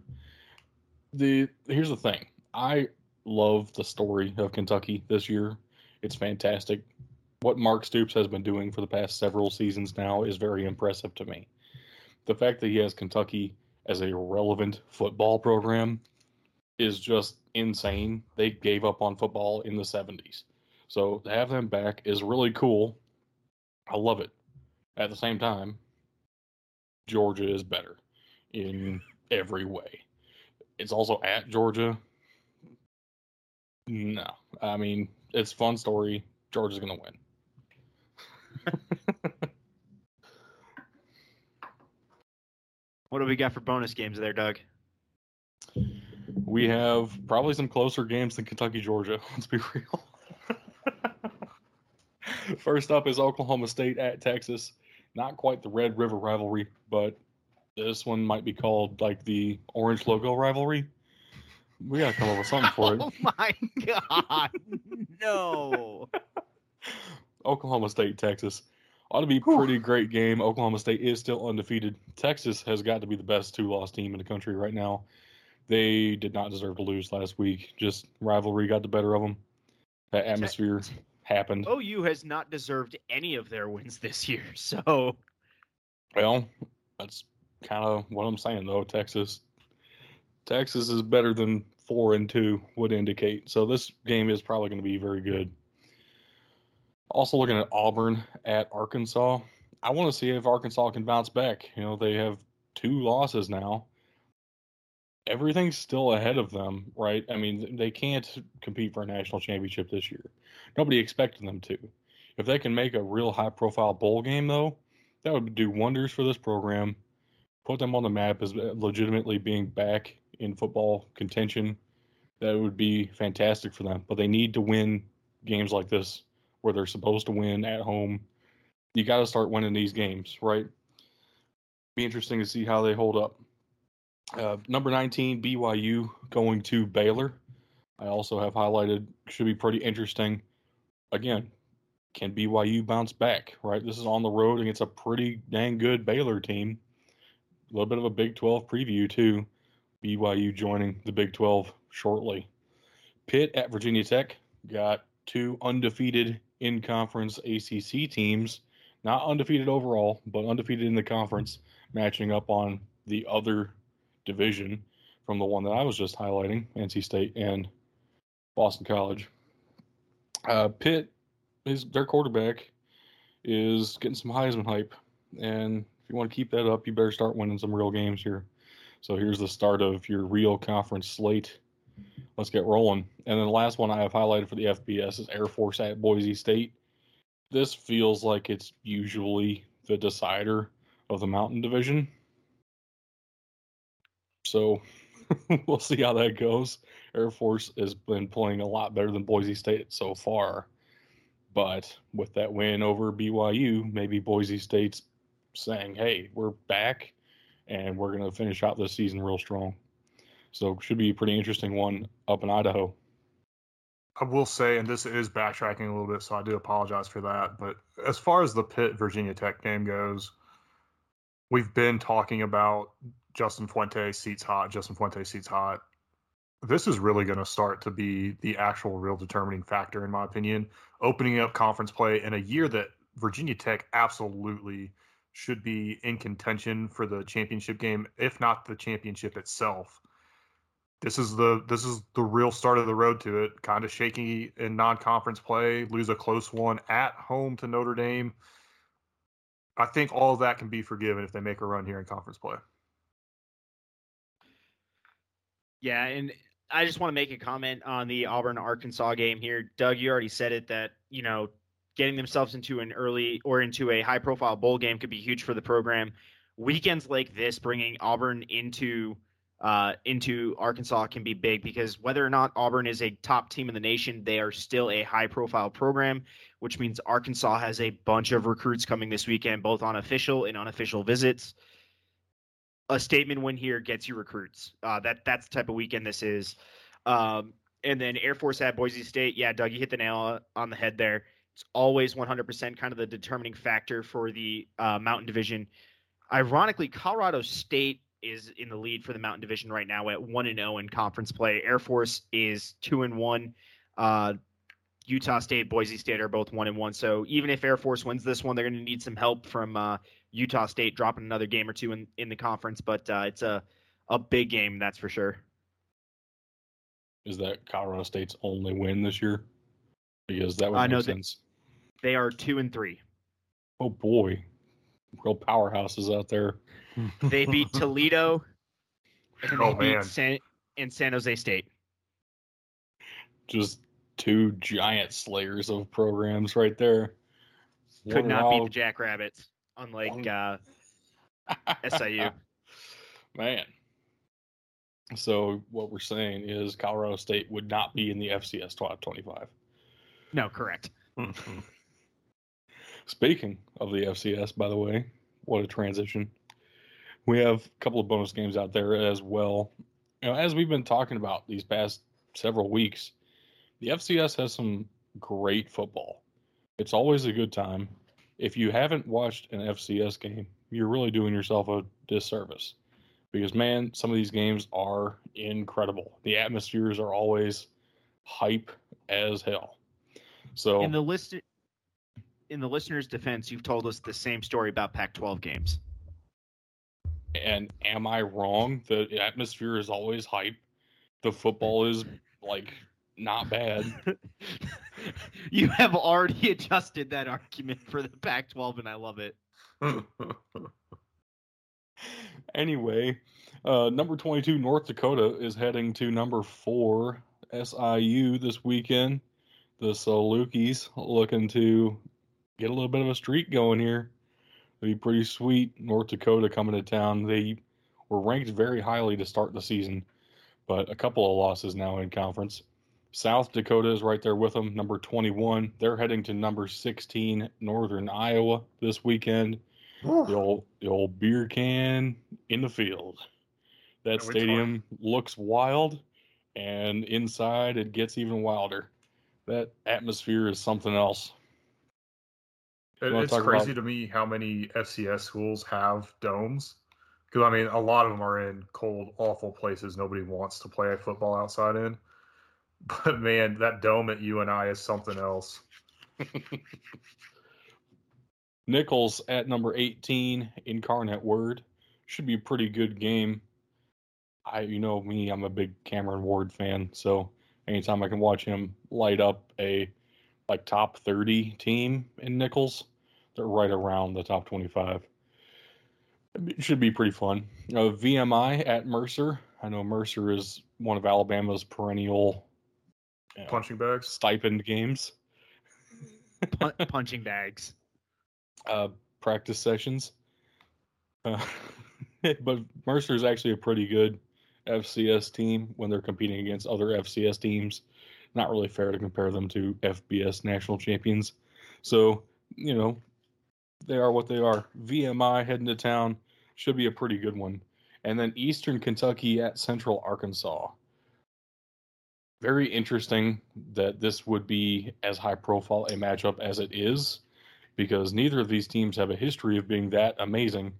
Here's the thing. I love the story of Kentucky this year. It's fantastic. What Mark Stoops has been doing for the past several seasons now is very impressive to me. The fact that he has Kentucky as a relevant football program is just insane. They gave up on football in the 70s. So to have them back is really cool. I love it. At the same time, Georgia is better in every way. It's also at Georgia. No. I mean, it's a fun story. Georgia's going to win. What do we got for bonus games there, Doug? We have probably some closer games than Kentucky-Georgia, let's be real. First up is Oklahoma State at Texas. Not quite the Red River rivalry, but This one might be called like the Orange Logo Rivalry. We gotta come up with something for it. Oh my God, no! Oklahoma State, Texas ought to be pretty great game. Oklahoma State is still undefeated. Texas has got to be the best 2-loss team in the country right now. They did not deserve to lose last week. Just rivalry got the better of them. That atmosphere happened. OU has not deserved any of their wins this year. So, well, that's kind of what I'm saying though. Texas is better than 4-2 would indicate. So this game is probably going to be very good. Also looking at Auburn at Arkansas. I want to see if Arkansas can bounce back. You know, they have 2 losses now. Everything's still ahead of them, right? I mean, they can't compete for a national championship this year. Nobody expected them to. If they can make a real high-profile bowl game, though, that would do wonders for this program. Put them on the map as legitimately being back in football contention. That would be fantastic for them. But they need to win games like this where they're supposed to win at home. You got to start winning these games, right? Be interesting to see how they hold up. Number 19, BYU going to Baylor. I also have highlighted, should be pretty interesting. Again, can BYU bounce back, right? This is on the road against a pretty dang good Baylor team. A little bit of a Big 12 preview, too. BYU joining the Big 12 shortly. Pitt at Virginia Tech. Got 2 undefeated in-conference ACC teams. Not undefeated overall, but undefeated in the conference, matching up on the other division from the one that I was just highlighting, NC State and Boston College. Pitt, their quarterback, is getting some Heisman hype. And if you want to keep that up, you better start winning some real games here. So here's the start of your real conference slate. Let's get rolling. And then the last one I have highlighted for the FBS is Air Force at Boise State. This feels like it's usually the decider of the Mountain Division. So we'll see how that goes. Air Force has been playing a lot better than Boise State so far. But with that win over BYU, maybe Boise State's saying, hey, we're back, and we're going to finish out this season real strong. So should be a pretty interesting one up in Idaho. I will say, and this is backtracking a little bit, so I do apologize for that, but as far as the Pitt-Virginia Tech game goes, we've been talking about Justin Fuente seats hot. Justin Fuente seats hot. This is really going to start to be the actual real determining factor, in my opinion, opening up conference play in a year that Virginia Tech absolutely should be in contention for the championship game, if not the championship itself. This is the real start of the road to it. Kind of shaky in non-conference play, lose a close one at home to Notre Dame. I think all of that can be forgiven if they make a run here in conference play. Yeah, and I just want to make a comment on the Auburn-Arkansas game here. Doug, you already said it that, you know, getting themselves into an early or into a high-profile bowl game could be huge for the program. Weekends like this, bringing Auburn into Arkansas can be big because whether or not Auburn is a top team in the nation, they are still a high-profile program, which means Arkansas has a bunch of recruits coming this weekend, both on official and unofficial visits. A statement win here gets you recruits. That's the type of weekend this is. And then Air Force at Boise State. Yeah, Doug, you hit the nail on the head there. It's always 100% kind of the determining factor for the Mountain Division. Ironically, Colorado State is in the lead for the Mountain Division right now at 1-0 in conference play. Air Force is 2-1. Utah State, Boise State are both 1-1. So even if Air Force wins this one, they're going to need some help from Utah State dropping another game or two in the conference, but it's a big game, that's for sure. Is that Colorado State's only win this year? Because that would make sense. They are 2-3. Oh, boy. Real powerhouses out there. They beat Toledo, and they beat San Jose State. Just two giant slayers of programs right there. Could not beat the Jackrabbits. Unlike SIU. Man. So what we're saying is Colorado State would not be in the FCS top 25. No, correct. Speaking of the FCS, by the way, what a transition. We have a couple of bonus games out there as well. You know, as we've been talking about these past several weeks, the FCS has some great football. It's always a good time. If you haven't watched an FCS game, you're really doing yourself a disservice because, man, some of these games are incredible. The atmospheres are always hype as hell. So in the listener's defense, you've told us the same story about Pac-12 games. And am I wrong? The atmosphere is always hype. The football is, like, not bad. You have already adjusted that argument for the Pac-12, and I love it. Anyway, number 22, North Dakota, is heading to number 4, SIU, this weekend. The Salukis looking to get a little bit of a streak going here. It'll be pretty sweet. North Dakota coming to town. They were ranked very highly to start the season, but a couple of losses now in conference. South Dakota is right there with them, number 21. They're heading to number 16, Northern Iowa, this weekend. The old beer can in the field. That stadium looks wild, and inside it gets even wilder. That atmosphere is something else. It's crazy to me how many FCS schools have domes. Because, I mean, a lot of them are in cold, awful places nobody wants to play football outside in. But, man, that dome at UNI is something else. Nichols at number 18, Incarnate Word. Should be a pretty good game. You know me, I'm a big Cameron Ward fan, so anytime I can watch him light up a top 30 team in Nichols, they're right around the top 25. It should be pretty fun. VMI at Mercer. I know Mercer is one of Alabama's perennial punching bags, stipend games, punching bags, practice sessions. But Mercer is actually a pretty good FCS team when they're competing against other FCS teams. Not really fair to compare them to FBS national champions. So, you know, they are what they are. VMI heading to town. Should be a pretty good one. And then Eastern Kentucky at Central Arkansas. Very interesting that this would be as high-profile a matchup as it is, because neither of these teams have a history of being that amazing.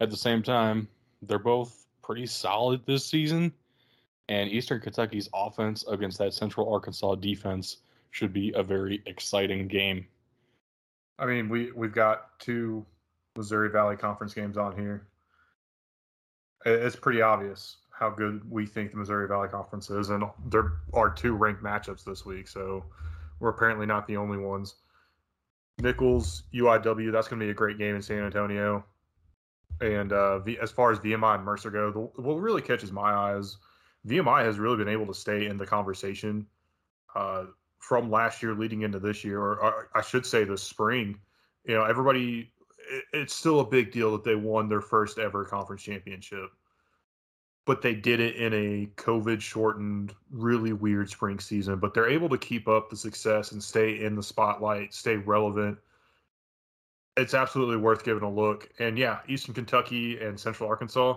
At the same time, they're both pretty solid this season, and Eastern Kentucky's offense against that Central Arkansas defense should be a very exciting game. I mean, we've got two Missouri Valley Conference games on here. It's pretty obvious how good we think the Missouri Valley Conference is, and there are two ranked matchups this week, so we're apparently not the only ones. Nichols, UIW, that's going to be a great game in San Antonio. And as far as VMI and Mercer go, what really catches my eye is VMI has really been able to stay in the conversation from last year leading into this year, or I should say this spring. You know, everybody, it's still a big deal that they won their first ever conference championship, but they did it in a COVID-shortened, really weird spring season. But they're able to keep up the success and stay in the spotlight, stay relevant. It's absolutely worth giving a look. And, yeah, Eastern Kentucky and Central Arkansas,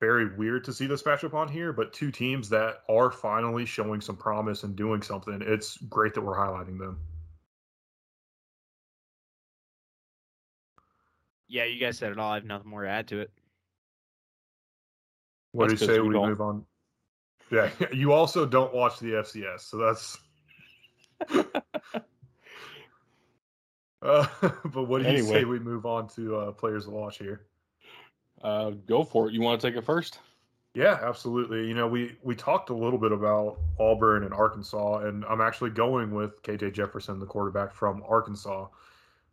very weird to see this matchup on here, but two teams that are finally showing some promise and doing something. It's great that we're highlighting them. Yeah, you guys said it all. I have nothing more to add to it. What do you say we move on? Yeah, you also don't watch the FCS, so that's... but what do you say we move on to players to watch here? Go for it. You want to take it first? Yeah, absolutely. You know, we talked a little bit about Auburn and Arkansas, and I'm actually going with KJ Jefferson, the quarterback from Arkansas.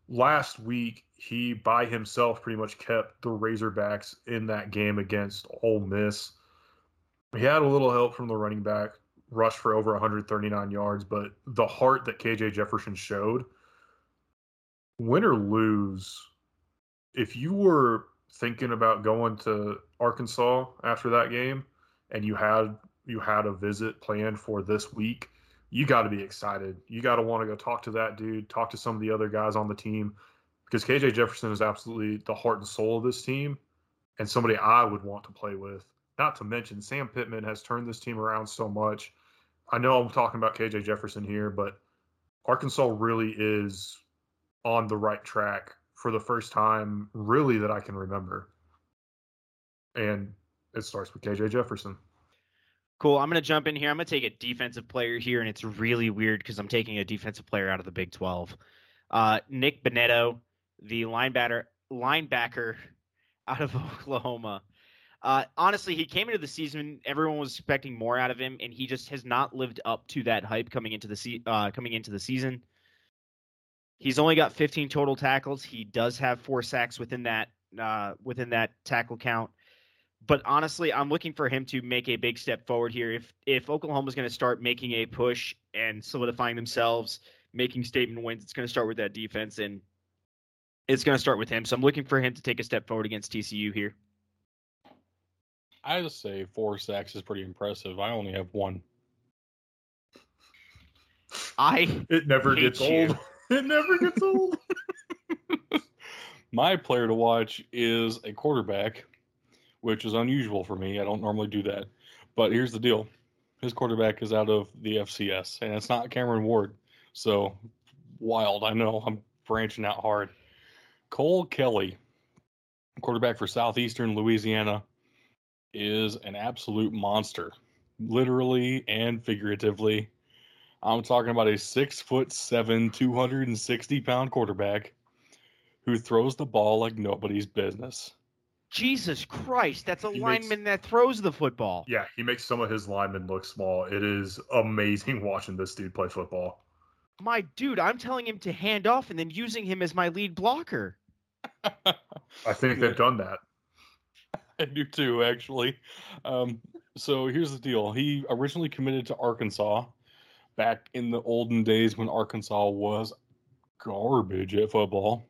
Last week, he by himself pretty much kept the Razorbacks in that game against Ole Miss. He had a little help from the running back, rushed for over 139 yards, but the heart that KJ Jefferson showed, win or lose, if you were thinking about going to Arkansas after that game and you had a visit planned for this week, you got to be excited. You got to want to go talk to that dude, talk to some of the other guys on the team, because KJ Jefferson is absolutely the heart and soul of this team. and somebody I would want to play with. Not to mention, Sam Pittman has turned this team around so much. I know I'm talking about KJ Jefferson here, but Arkansas really is on the right track for the first time, really, that I can remember. And it starts with KJ Jefferson. Cool. I'm going to jump in here. I'm going to take a defensive player here, and it's really weird because I'm taking a defensive player out of the Big 12. Nick Benedetto, the linebacker out of Oklahoma. Honestly, he came into the season, everyone was expecting more out of him, and he just has not lived up to that hype coming into the season. He's only got 15 total tackles. He does have 4 sacks within that tackle count. But honestly, I'm looking for him to make a big step forward here. If Oklahoma's going to start making a push and solidifying themselves, making statement wins, it's going to start with that defense, and it's going to start with him. So I'm looking for him to take a step forward against TCU here. I just say 4 sacks is pretty impressive. I only have 1. It never gets old. It never gets old. My player to watch is a quarterback, which is unusual for me. I don't normally do that. But here's the deal. His quarterback is out of the FCS, and it's not Cameron Ward. So, wild. I know I'm branching out hard. Cole Kelly, quarterback for Southeastern Louisiana, is an absolute monster, literally and figuratively. I'm talking about a 6'7", 260-pound quarterback who throws the ball like nobody's business. Jesus Christ, that's a lineman that throws the football. Yeah, he makes some of his linemen look small. It is amazing watching this dude play football. My dude, I'm telling him to hand off and then using him as my lead blocker. I think they've done that. I do too, actually. So here's the deal. He originally committed to Arkansas back in the olden days when Arkansas was garbage at football.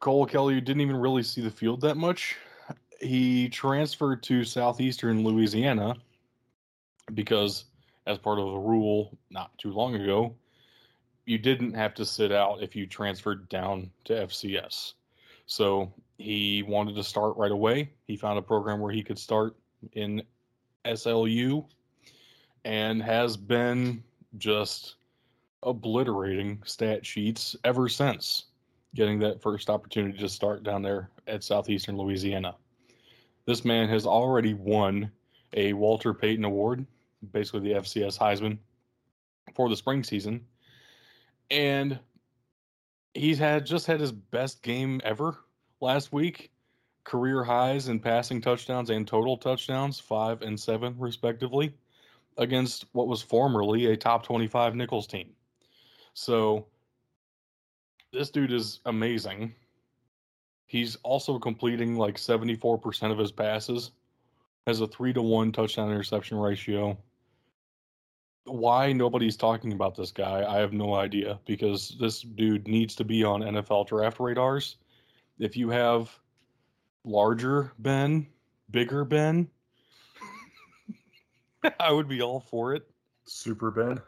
Cole Kelly didn't even really see the field that much. He transferred to Southeastern Louisiana because, as part of the rule not too long ago, you didn't have to sit out if you transferred down to FCS. So he wanted to start right away. He found a program where he could start in SLU and has been just obliterating stat sheets ever since getting that first opportunity to start down there at Southeastern Louisiana. This man has already won a Walter Payton Award, basically the FCS Heisman, for the spring season. And he's had his best game ever last week. Career highs in passing touchdowns and total touchdowns, 5 and 7 respectively, against what was formerly a top 25 Nichols team. So this dude is amazing. He's also completing like 74% of his passes, has a 3-to-1 touchdown interception ratio. Why nobody's talking about this guy, I have no idea, because this dude needs to be on NFL draft radars. If you have bigger Ben, I would be all for it. Super Ben.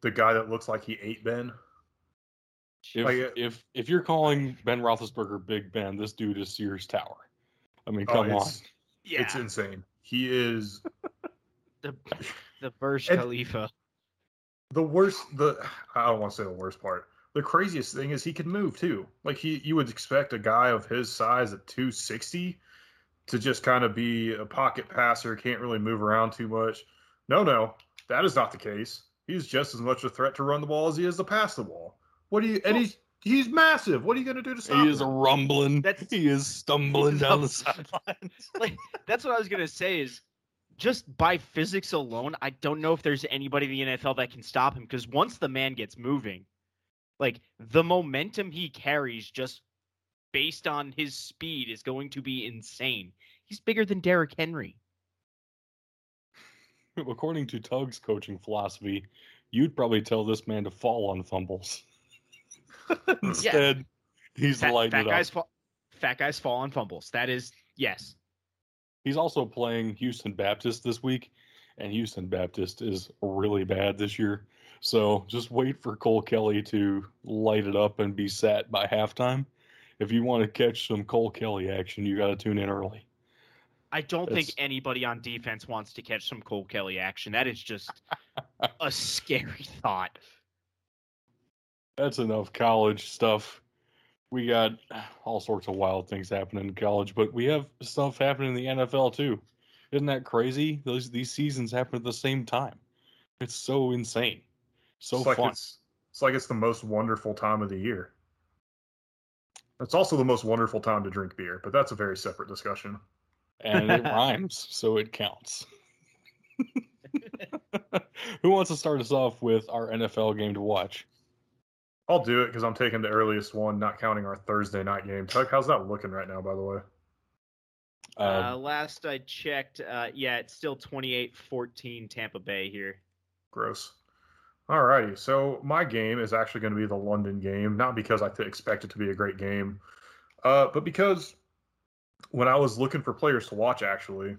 The guy that looks like he ate Ben. If you're calling Ben Roethlisberger Big Ben, this dude is Sears Tower. I mean, come on. Yeah. It's insane. He is the Burj Khalifa. I don't want to say the worst part. The craziest thing is he can move too. Like you would expect a guy of his size at 260 to just kind of be a pocket passer, can't really move around too much. No, that is not the case. He's just as much a threat to run the ball as he is to pass the ball. He's massive. What are you going to do to stop him? He is rumbling. He is stumbling down the sidelines. That's what I was going to say is just by physics alone, I don't know if there's anybody in the NFL that can stop him, because once the man gets moving, like the momentum he carries just based on his speed is going to be insane. He's bigger than Derrick Henry. According to Tug's coaching philosophy, you'd probably tell this man to fall on fumbles. Instead, he's lighting it up. Fat guys fall on fumbles. That is, yes. He's also playing Houston Baptist this week, and Houston Baptist is really bad this year. So just wait for Cole Kelly to light it up and be sat by halftime. if you want to catch some Cole Kelly action, you got to tune in early. I don't think anybody on defense wants to catch some Cole Kelly action. That is just a scary thought. That's enough college stuff. We got all sorts of wild things happening in college, but we have stuff happening in the NFL too. Isn't that crazy? These seasons happen at the same time. It's so insane. So fun. It's like it's the most wonderful time of the year. It's also the most wonderful time to drink beer, but that's a very separate discussion. And it rhymes, so it counts. Who wants to start us off with our NFL game to watch? I'll do it because I'm taking the earliest one, not counting our Thursday night game. Tuck, how's that looking right now, by the way? Last I checked, it's still 28-14 Tampa Bay here. Gross. All righty. So my game is actually going to be the London game, not because I expect it to be a great game, but because when I was looking for players to watch, actually,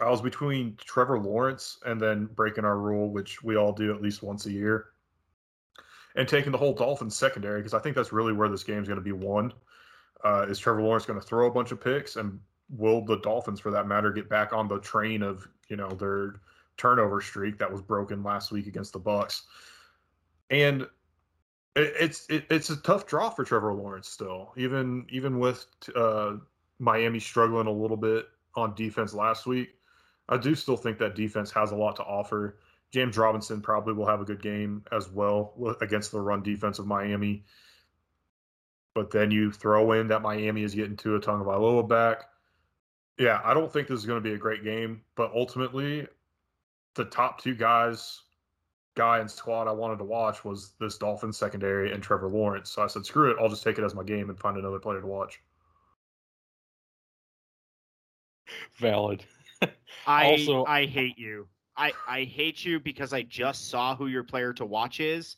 I was between Trevor Lawrence and then breaking our rule, which we all do at least once a year, and taking the whole Dolphins secondary, because I think that's really where this game's going to be won. Is Trevor Lawrence going to throw a bunch of picks, and will the Dolphins, for that matter, get back on the train of, their turnover streak that was broken last week against the Bucs? And it's a tough draw for Trevor Lawrence still, even with Miami struggling a little bit on defense last week. I do still think that defense has a lot to offer. James Robinson probably will have a good game as well against the run defense of Miami. But then you throw in that Miami is getting Tua Tagovailoa back. Yeah, I don't think this is going to be a great game. But ultimately, the top two guy and squad I wanted to watch was this Dolphins secondary and Trevor Lawrence. So I said, screw it. I'll just take it as my game and find another player to watch. Valid. I hate you. I hate you because I just saw who your player to watch is,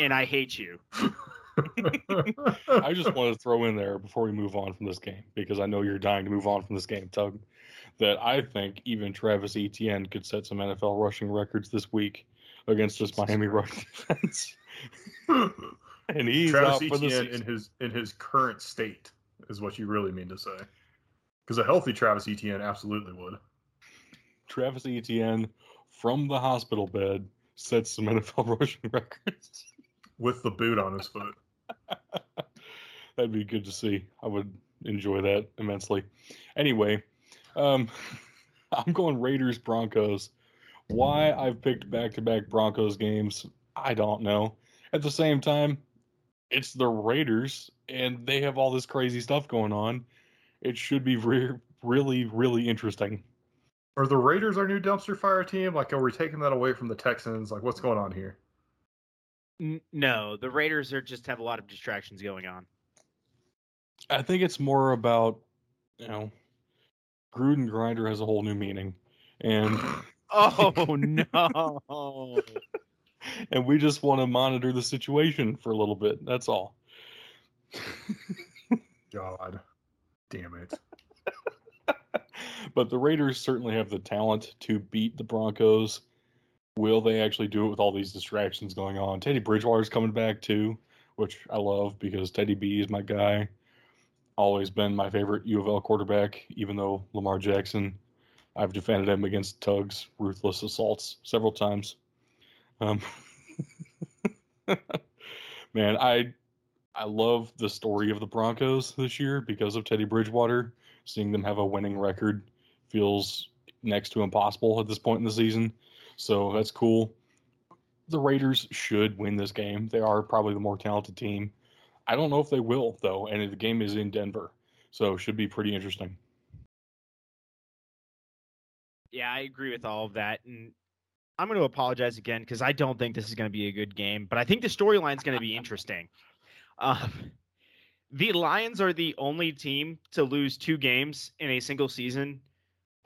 and I hate you. I just want to throw in there before we move on from this game, because I know you're dying to move on from this game, Tug, that I think even Travis Etienne could set some NFL rushing records this week against this Miami rush defense. And he's Travis out for the season. in his current state is what you really mean to say, because a healthy Travis Etienne absolutely would. Travis Etienne from the hospital bed sets some NFL rushing records. With the boot on his foot. That'd be good to see. I would enjoy that immensely. Anyway, I'm going Raiders-Broncos. Why I've picked back-to-back Broncos games, I don't know. At the same time, it's the Raiders, and they have all this crazy stuff going on. It should be really, really interesting. Are the Raiders our new dumpster fire team? Like, are we taking that away from the Texans? Like, what's going on here? No, the Raiders just have a lot of distractions going on. I think it's more about, Gruden Grinder has a whole new meaning. And oh, no. And we just want to monitor the situation for a little bit. That's all. God damn it. But the Raiders certainly have the talent to beat the Broncos. Will they actually do it with all these distractions going on? Teddy Bridgewater's coming back, too, which I love because Teddy B is my guy. Always been my favorite U of L quarterback, even though Lamar Jackson, I've defended him against Tug's ruthless assaults several times. Man, I love the story of the Broncos this year because of Teddy Bridgewater. Seeing them have a winning record feels next to impossible at this point in the season. So that's cool. The Raiders should win this game. They are probably the more talented team. I don't know if they will, though, and the game is in Denver. So it should be pretty interesting. Yeah, I agree with all of that. And I'm going to apologize again because I don't think this is going to be a good game, but I think the storyline is going to be interesting. The Lions are the only team to lose two games in a single season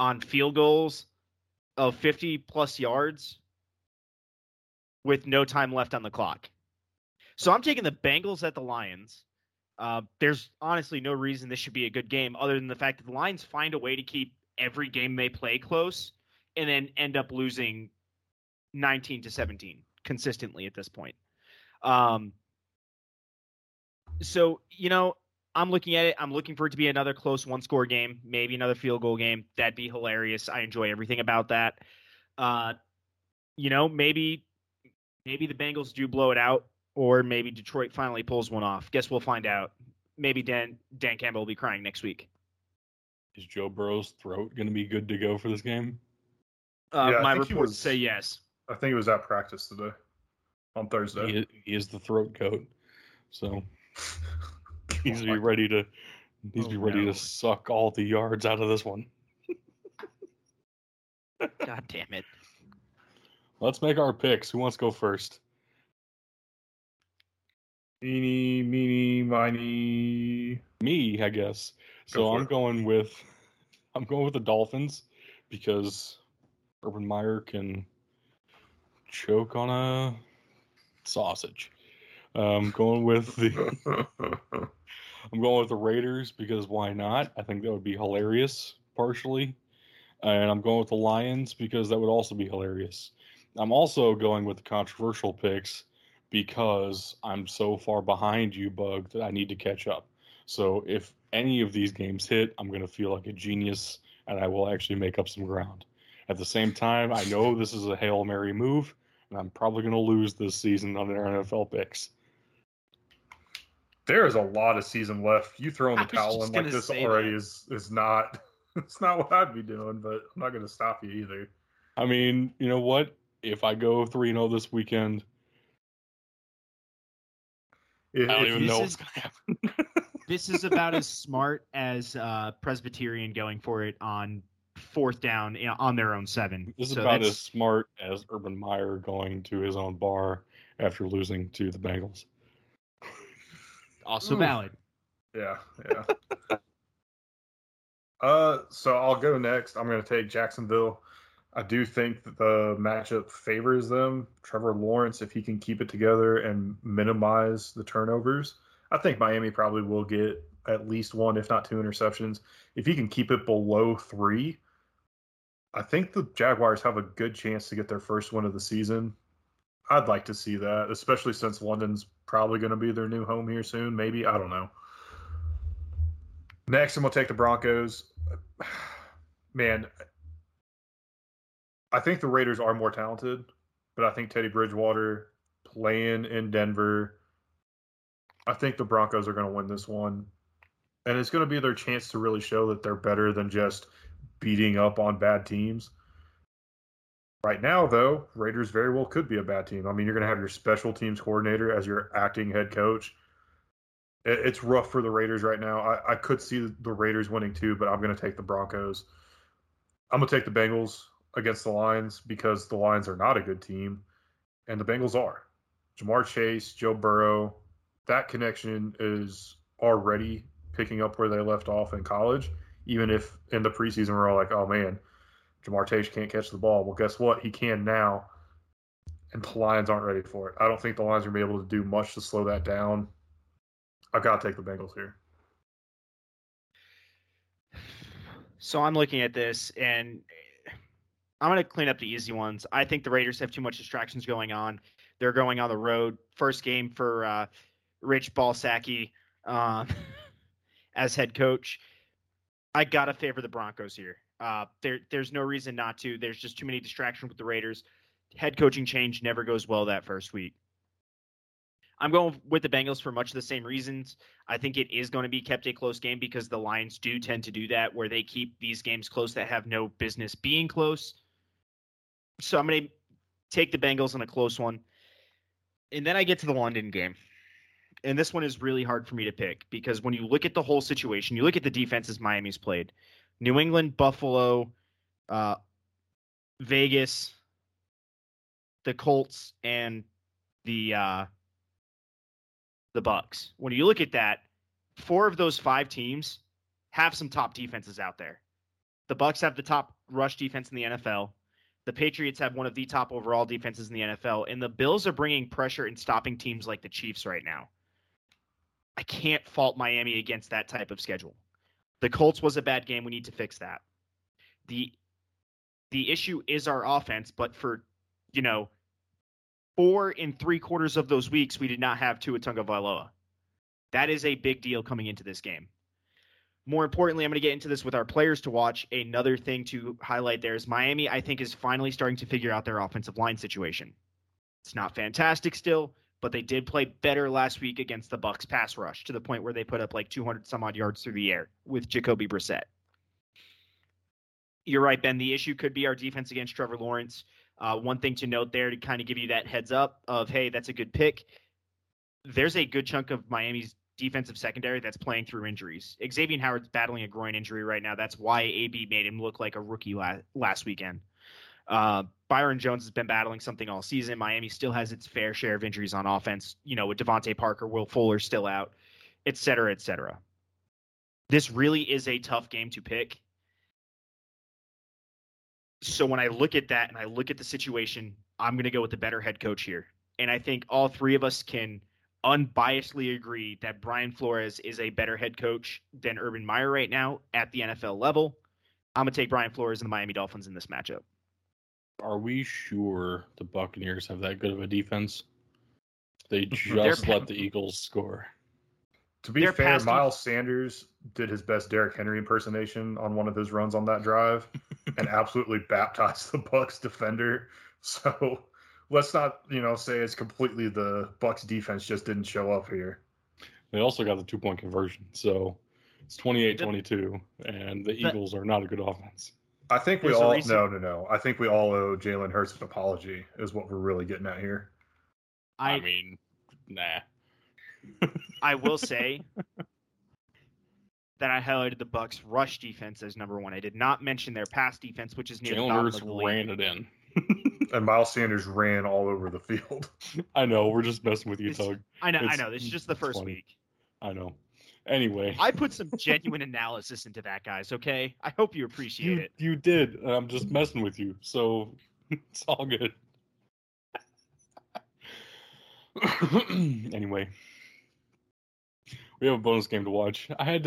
on field goals of 50-plus yards with no time left on the clock. So I'm taking the Bengals at the Lions. There's honestly no reason this should be a good game other than the fact that the Lions find a way to keep every game they play close and then end up losing 19-17 consistently at this point. So, you know, I'm looking at it. I'm looking for it to be another close one-score game, maybe another field goal game. That'd be hilarious. I enjoy everything about that. You know, maybe the Bengals do blow it out, or maybe Detroit finally pulls one off. Guess we'll find out. Maybe Dan Campbell will be crying next week. Is Joe Burrow's throat going to be good to go for this game? Yeah, my reports say yes. I think he was at practice today on Thursday. He is the throat coat, so he needs to be ready to. He's be ready to suck all the yards out of this one. God damn it! Let's make our picks. Who wants to go first? Eeny, meeny, miny. Me, I guess. So I'm going with the Dolphins because Urban Meyer can choke on a sausage. I'm going with the Raiders because why not? I think that would be hilarious, partially. And I'm going with the Lions because that would also be hilarious. I'm also going with the controversial picks because I'm so far behind you, Bug, that I need to catch up. So if any of these games hit, I'm going to feel like a genius, and I will actually make up some ground. At the same time, I know this is a Hail Mary move, and I'm probably going to lose this season on their NFL picks. There is a lot of season left. You throw in the towel in like this already is not – it's not what I'd be doing, but I'm not going to stop you either. I mean, you know what? If I go 3-0 this weekend – I don't even know what's going to happen. This is about as smart as Presbyterian going for it on fourth down on their own 7. This is about as smart as Urban Meyer going to his own bar after losing to the Bengals. Also valid. Yeah. So I'll go next. I'm going to take Jacksonville. I do think that the matchup favors them. Trevor Lawrence, if he can keep it together and minimize the turnovers, I think Miami probably will get at least one, if not two interceptions. If he can keep it below 3, I think the Jaguars have a good chance to get their first win of the season. I'd like to see that, especially since London's probably going to be their new home here soon. Maybe. I don't know. Next, I'm going to take the Broncos. Man, I think the Raiders are more talented, but I think Teddy Bridgewater playing in Denver, I think the Broncos are going to win this one. And it's going to be their chance to really show that they're better than just beating up on bad teams. Right now, though, Raiders very well could be a bad team. I mean, you're going to have your special teams coordinator as your acting head coach. It's rough for the Raiders right now. I could see the Raiders winning too, but I'm going to take the Broncos. I'm going to take the Bengals against the Lions because the Lions are not a good team, and the Bengals are. Jamar Chase, Joe Burrow, that connection is already picking up where they left off in college, even if in the preseason we're all like, oh, man, Jamar Chase can't catch the ball. Well, guess what? He can now, and the Lions aren't ready for it. I don't think the Lions are going to be able to do much to slow that down. I've got to take the Bengals here. So I'm looking at this, and I'm going to clean up the easy ones. I think the Raiders have too much distractions going on. They're going on the road. First game for Rich Balsacki as head coach. I got to favor the Broncos here. There's no reason not to. There's just too many distractions with the Raiders. Head coaching change never goes well that first week. I'm going with the Bengals for much of the same reasons. I think it is going to be kept a close game because the Lions do tend to do that, where they keep these games close that have no business being close. So I'm going to take the Bengals in a close one. And then I get to the London game. And this one is really hard for me to pick because when you look at the whole situation, you look at the defenses Miami's played. New England, Buffalo, Vegas, the Colts, and the Bucks. When you look at that, 4 of those 5 teams have some top defenses out there. The Bucks have the top rush defense in the NFL. The Patriots have one of the top overall defenses in the NFL, and the Bills are bringing pressure and stopping teams like the Chiefs right now. I can't fault Miami against that type of schedule. The Colts was a bad game. We need to fix that. The issue is our offense, but for, 4 and 3/4 of those weeks, we did not have Tua Tagovailoa. That is a big deal coming into this game. More importantly, I'm going to get into this with our players to watch. Another thing to highlight there is Miami, I think, is finally starting to figure out their offensive line situation. It's not fantastic still, but they did play better last week against the Bucs pass rush to the point where they put up like 200 some odd yards through the air with Jacoby Brissett. You're right, Ben. The issue could be our defense against Trevor Lawrence. One thing to note there to kind of give you that heads up of, hey, that's a good pick. There's a good chunk of Miami's defensive secondary that's playing through injuries. Xavier Howard's battling a groin injury right now. That's why AB made him look like a rookie last weekend. Byron Jones has been battling something all season. Miami still has its fair share of injuries on offense, you know, with Devontae Parker, Will Fuller still out, et cetera, et cetera. This really is a tough game to pick. So when I look at that and I look at the situation, I'm going to go with the better head coach here. And I think all three of us can unbiasedly agree that Brian Flores is a better head coach than Urban Meyer right now at the NFL level. I'm going to take Brian Flores and the Miami Dolphins in this matchup. Are we sure the Buccaneers have that good of a defense? They just let the Eagles score. To be fair, Miles Sanders did his best Derrick Henry impersonation on one of his runs on that drive and absolutely baptized the Bucs defender. So let's not, you know, say it's completely the Bucs defense just didn't show up here. They also got the 2-point conversion. So it's 28-22, and the Eagles are not a good offense. I think we all I think we all owe Jalen Hurts an apology is what we're really getting at here. I mean, nah. I will say that I highlighted the Bucs' rush defense as number one. I did not mention their pass defense, which is near the top of the league. Jalen Hurts ran it in. And Miles Sanders ran all over the field. I know. We're just messing with you, Tug. I know. This is just the first week. I know. Anyway, I put some genuine analysis into that, guys. Okay, I hope you appreciate it. You did. I'm just messing with you, so it's all good. Anyway, we have a bonus game to watch. I have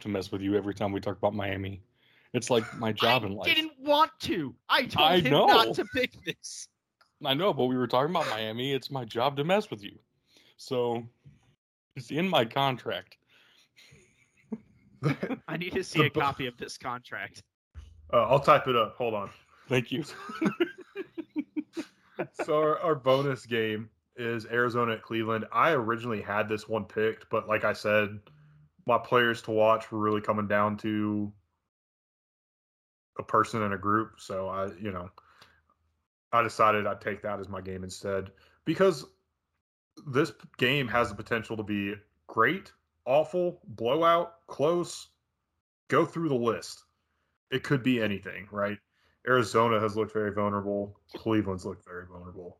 to mess with you every time we talk about Miami. It's like my job in life. I didn't want to. I told him not to pick this. I know, but we were talking about Miami. It's my job to mess with you. So it's in my contract. I need to see a copy of this contract. I'll type it up. Hold on. Thank you. So our bonus game is Arizona at Cleveland. I originally had this one picked, but like I said, my players to watch were really coming down to a person in a group. So I decided I'd take that as my game instead because this game has the potential to be great, awful, blowout, close. Go through the list. It could be anything, right? Arizona has looked very vulnerable. Cleveland's looked very vulnerable.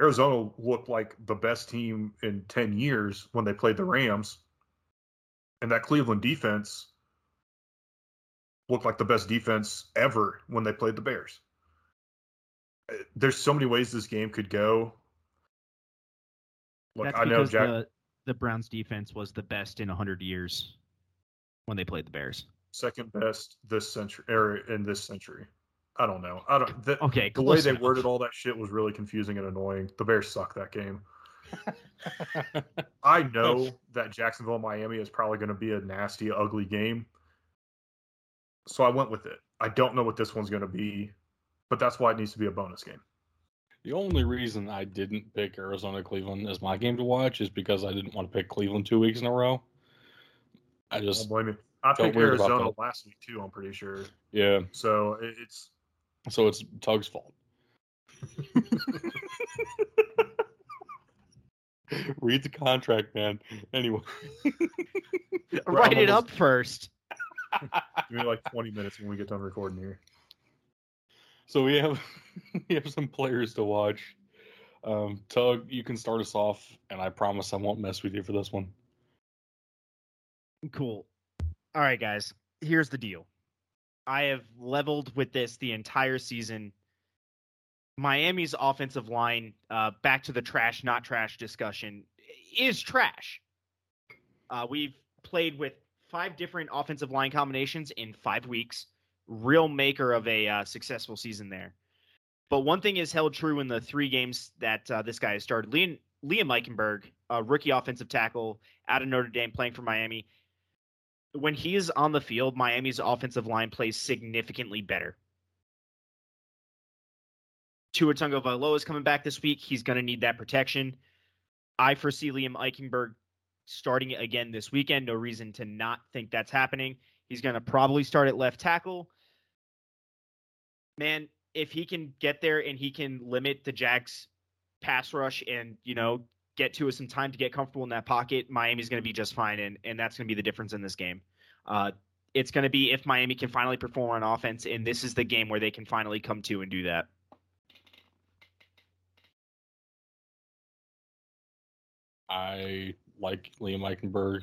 Arizona looked like the best team in 10 years when they played the Rams. And that Cleveland defense looked like the best defense ever when they played the Bears. There's so many ways this game could go. Look, I know Jack. The Browns defense was the best in 100 years when they played the Bears. Second best this century, or in this century. I don't know. Okay, the way they worded all that shit was really confusing and annoying. The Bears suck that game. I know that Jacksonville and Miami is probably going to be a nasty, ugly game. So I went with it. I don't know what this one's going to be, but that's why it needs to be a bonus game. The only reason I didn't pick Arizona-Cleveland as my game to watch is because I didn't want to pick Cleveland 2 weeks in a row. I just don't blame you. I picked Arizona last week, too, I'm pretty sure. Yeah. So it's Tug's fault. Read the contract, man. Anyway. Write it up first. Give me like 20 minutes when we get done recording here. So we have some players to watch. Tug, you can start us off, and I promise I won't mess with you for this one. Cool. All right, guys. Here's the deal. I have leveled with this the entire season. Miami's offensive line, back to the trash, not trash discussion, is trash. We've played with 5 different offensive line combinations in 5 weeks. Real maker of a successful season there. But one thing is held true in the 3 games that this guy has started. Leon Liam Eichenberg, a rookie offensive tackle out of Notre Dame playing for Miami, when he is on the field, Miami's offensive line plays significantly better. Tua Tagovailoa is coming back this week. He's going to need that protection. I foresee Liam Eichenberg starting again this weekend. No reason to not think that's happening. He's going to probably start at left tackle. Man, if he can get there and he can limit the Jags' pass rush and, you know, get to us some time to get comfortable in that pocket, Miami's going to be just fine, and that's going to be the difference in this game. It's going to be if Miami can finally perform on offense, and this is the game where they can finally come to and do that. I like Liam Eichenberg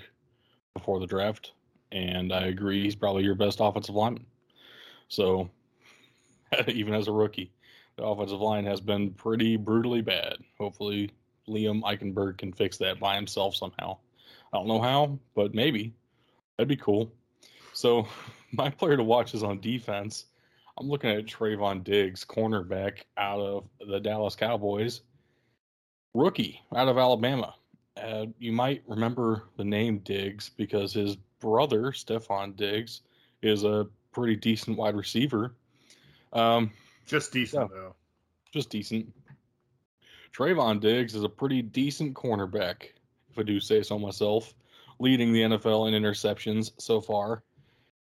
before the draft, and I agree he's probably your best offensive lineman. So, even as a rookie, the offensive line has been pretty brutally bad. Hopefully, Liam Eichenberg can fix that by himself somehow. I don't know how, but maybe. That'd be cool. So, my player to watch is on defense. I'm looking at Trayvon Diggs, cornerback out of the Dallas Cowboys. Rookie out of Alabama. You might remember the name Diggs because his brother, Stephon Diggs, is a pretty decent wide receiver. Just decent, though. Just decent. Trayvon Diggs is a pretty decent cornerback, if I do say so myself, leading the NFL in interceptions so far.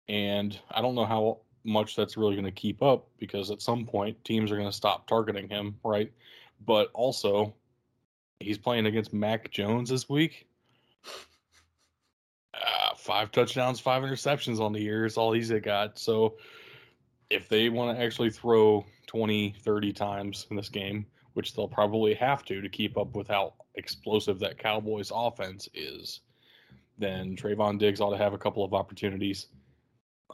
And I don't know how much that's really going to keep up because at some point teams are going to stop targeting him, right? But also, he's playing against Mac Jones this week. 5 touchdowns, 5 interceptions on the year is all he's got. So if they want to actually throw 20, 30 times in this game, which they'll probably have to keep up with how explosive that Cowboys offense is, then Trayvon Diggs ought to have a couple of opportunities.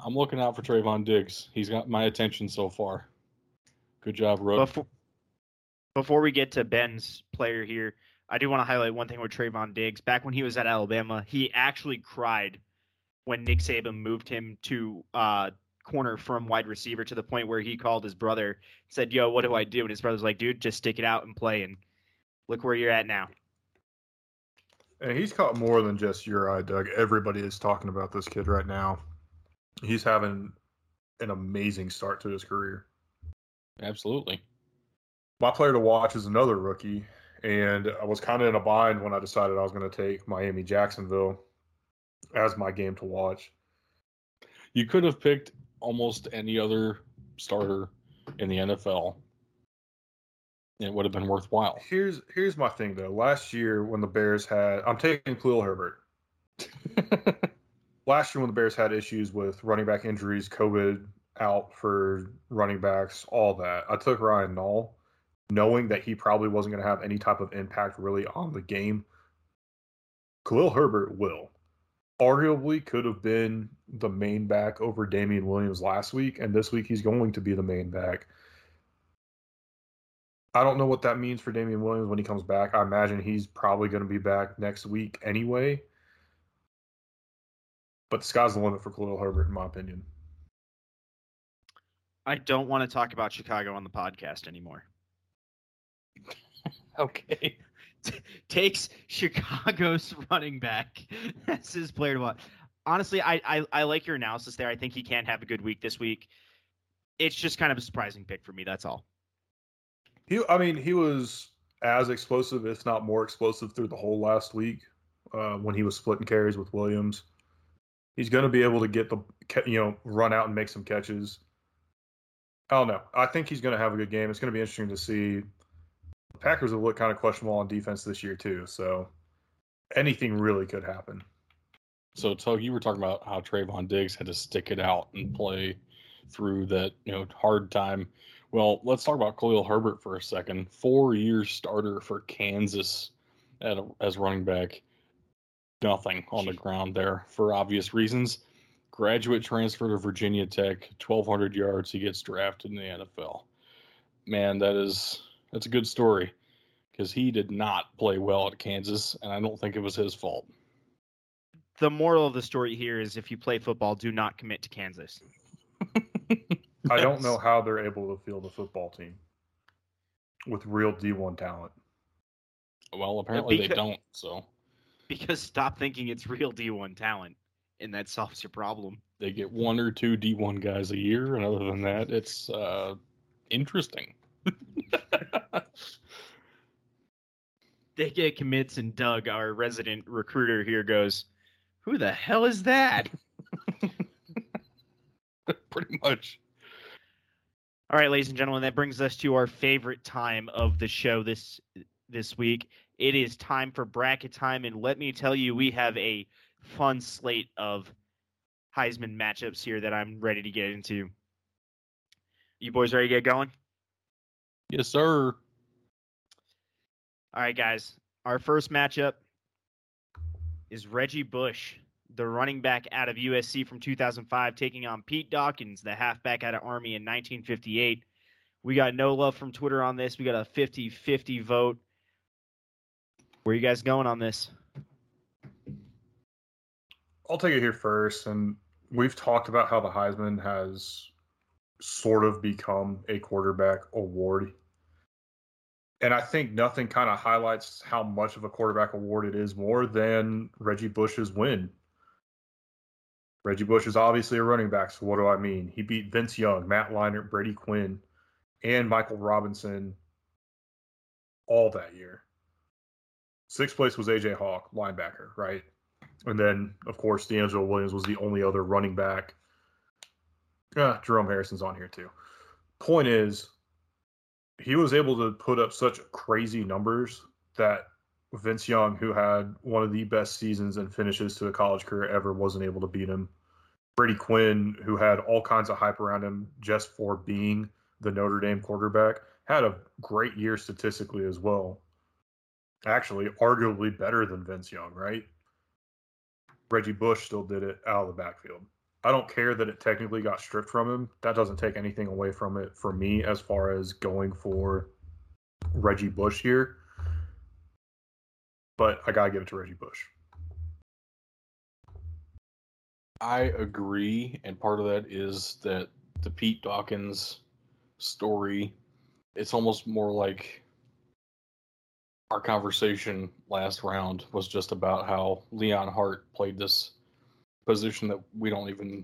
I'm looking out for Trayvon Diggs. He's got my attention so far. Good job, Rook. Before we get to Ben's player here, I do want to highlight one thing with Trayvon Diggs. Back when he was at Alabama, he actually cried when Nick Saban moved him to corner from wide receiver, to the point where he called his brother, said, "Yo, what do I do?" And his brother's like, "Dude, just stick it out and play, and look where you're at now." And he's caught more than just your eye, Doug. Everybody is talking about this kid right now. He's having an amazing start to his career. Absolutely. My player to watch is another rookie, and I was kind of in a bind when I decided I was going to take Miami-Jacksonville as my game to watch. You could have picked almost any other starter in the NFL. It would have been worthwhile. Here's my thing, though. Last year when the Bears had – I'm taking Khalil Herbert. Last year when the Bears had issues with running back injuries, COVID out for running backs, all that, I took Ryan Nall, knowing that he probably wasn't going to have any type of impact really on the game. Khalil Herbert will. Arguably could have been the main back over Damian Williams last week, and this week he's going to be the main back. I don't know what that means for Damian Williams when he comes back. I imagine he's probably going to be back next week anyway. But the sky's the limit for Khalil Herbert, in my opinion. I don't want to talk about Chicago on the podcast anymore. Okay. Takes Chicago's running back. That's his player to watch. Honestly, I like your analysis there. I think he can have a good week this week. It's just kind of a surprising pick for me. That's all. He was as explosive, if not more explosive, through the whole last week when he was splitting carries with Williams. He's going to be able to get the run out and make some catches. I don't know. I think he's going to have a good game. It's going to be interesting to see. The Packers have looked kind of questionable on defense this year, too. So anything really could happen. So, Tug, you were talking about how Trayvon Diggs had to stick it out and play through that hard time. Well, let's talk about Khalil Herbert for a second. 4-year starter for Kansas as running back. Nothing on the ground there for obvious reasons. Graduate transfer to Virginia Tech, 1,200 yards. He gets drafted in the NFL. Man, that's a good story because he did not play well at Kansas, and I don't think it was his fault. The moral of the story here is if you play football, do not commit to Kansas. Yes. I don't know how they're able to field a football team with real D1 talent. Well, apparently they don't, so. Because stop thinking it's real D1 talent, and that solves your problem. They get one or two D1 guys a year, and other than that, it's interesting. They get commits, and Doug, our resident recruiter here, goes, who the hell is that? Pretty much. All right, ladies and gentlemen, that brings us to our favorite time of the show this week. It is time for bracket time, and let me tell you, we have a fun slate of Heisman matchups here that I'm ready to get into. You boys ready to get going? Yes, sir. All right, guys. Our first matchup is Reggie Bush, the running back out of USC from 2005, taking on Pete Dawkins, the halfback out of Army in 1958. We got no love from Twitter on this. We got a 50-50 vote. Where are you guys going on this? I'll take it here first. And we've talked about how the Heisman has sort of become a quarterback award. And I think nothing kind of highlights how much of a quarterback award it is more than Reggie Bush's win. Reggie Bush is obviously a running back, so what do I mean? He beat Vince Young, Matt Leinart, Brady Quinn, and Michael Robinson all that year. Sixth place was A.J. Hawk, linebacker, right? And then, of course, D'Angelo Williams was the only other running back. Jerome Harrison's on here, too. Point is, he was able to put up such crazy numbers that Vince Young, who had one of the best seasons and finishes to a college career ever, wasn't able to beat him. Brady Quinn, who had all kinds of hype around him just for being the Notre Dame quarterback, had a great year statistically as well. Actually, arguably better than Vince Young, right? Reggie Bush still did it out of the backfield. I don't care that it technically got stripped from him. That doesn't take anything away from it for me as far as going for Reggie Bush here. But I got to give it to Reggie Bush. I agree, and part of that is that the Pete Dawkins story, it's almost more like our conversation last round was just about how Leon Hart played this position that we don't even,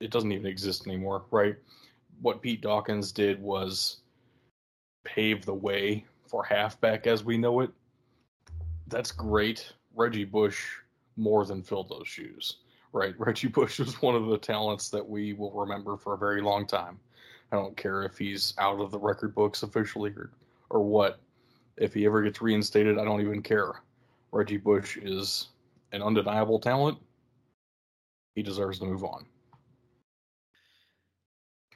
it doesn't even exist anymore, right? What Pete Dawkins did was pave the way for halfback as we know it. That's great. Reggie Bush more than filled those shoes, right? Reggie Bush was one of the talents that we will remember for a very long time. I don't care if he's out of the record books officially or what. If he ever gets reinstated, I don't even care. Reggie Bush is an undeniable talent. He deserves to move on.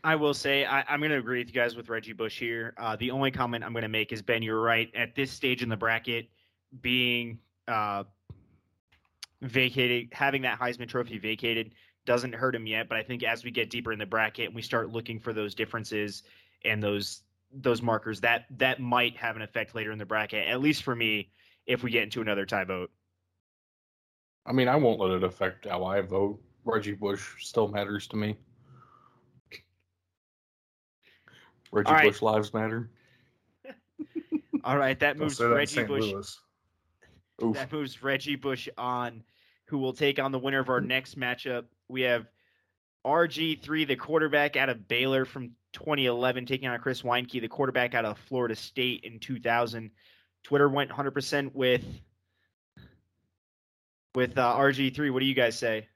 I will say I'm going to agree with you guys with Reggie Bush here. The only comment I'm going to make is, Ben, you're right. At this stage in the bracket, being vacated, having that Heisman Trophy vacated doesn't hurt him yet. But I think as we get deeper in the bracket and we start looking for those differences and those markers, that might have an effect later in the bracket, at least for me, if we get into another tie vote. I mean, I won't let it affect how I vote. Reggie Bush still matters to me. Reggie Bush lives matter. All right, that moves Reggie Bush. That moves Reggie Bush on, who will take on the winner of our next matchup. We have RG3, the quarterback out of Baylor from 2011, taking on Chris Weinke, the quarterback out of Florida State in 2000. Twitter went 100% with RG3, what do you guys say?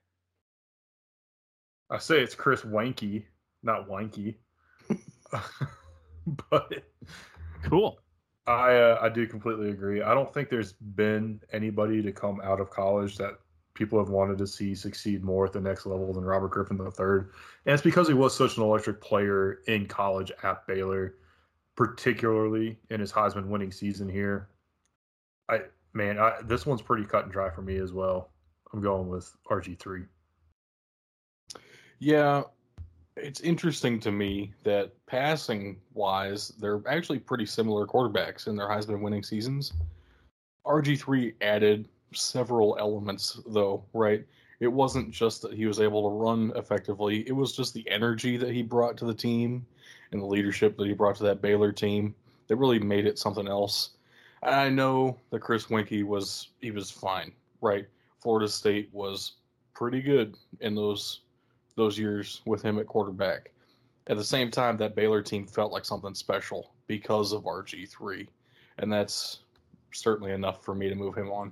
I say it's Chris Weinke, not Weinke. But cool. I do completely agree. I don't think there's been anybody to come out of college that people have wanted to see succeed more at the next level than Robert Griffin III. And it's because he was such an electric player in college at Baylor, particularly in his Heisman winning season here. This one's pretty cut and dry for me as well. I'm going with RG3. Yeah, it's interesting to me that passing-wise, they're actually pretty similar quarterbacks in their Heisman winning seasons. RG3 added several elements, though, right? It wasn't just that he was able to run effectively. It was just the energy that he brought to the team and the leadership that he brought to that Baylor team that really made it something else. I know that Chris Winkie was fine, right? Florida State was pretty good in those years with him at quarterback. At the same time, that Baylor team felt like something special because of RG3, and that's certainly enough for me to move him on.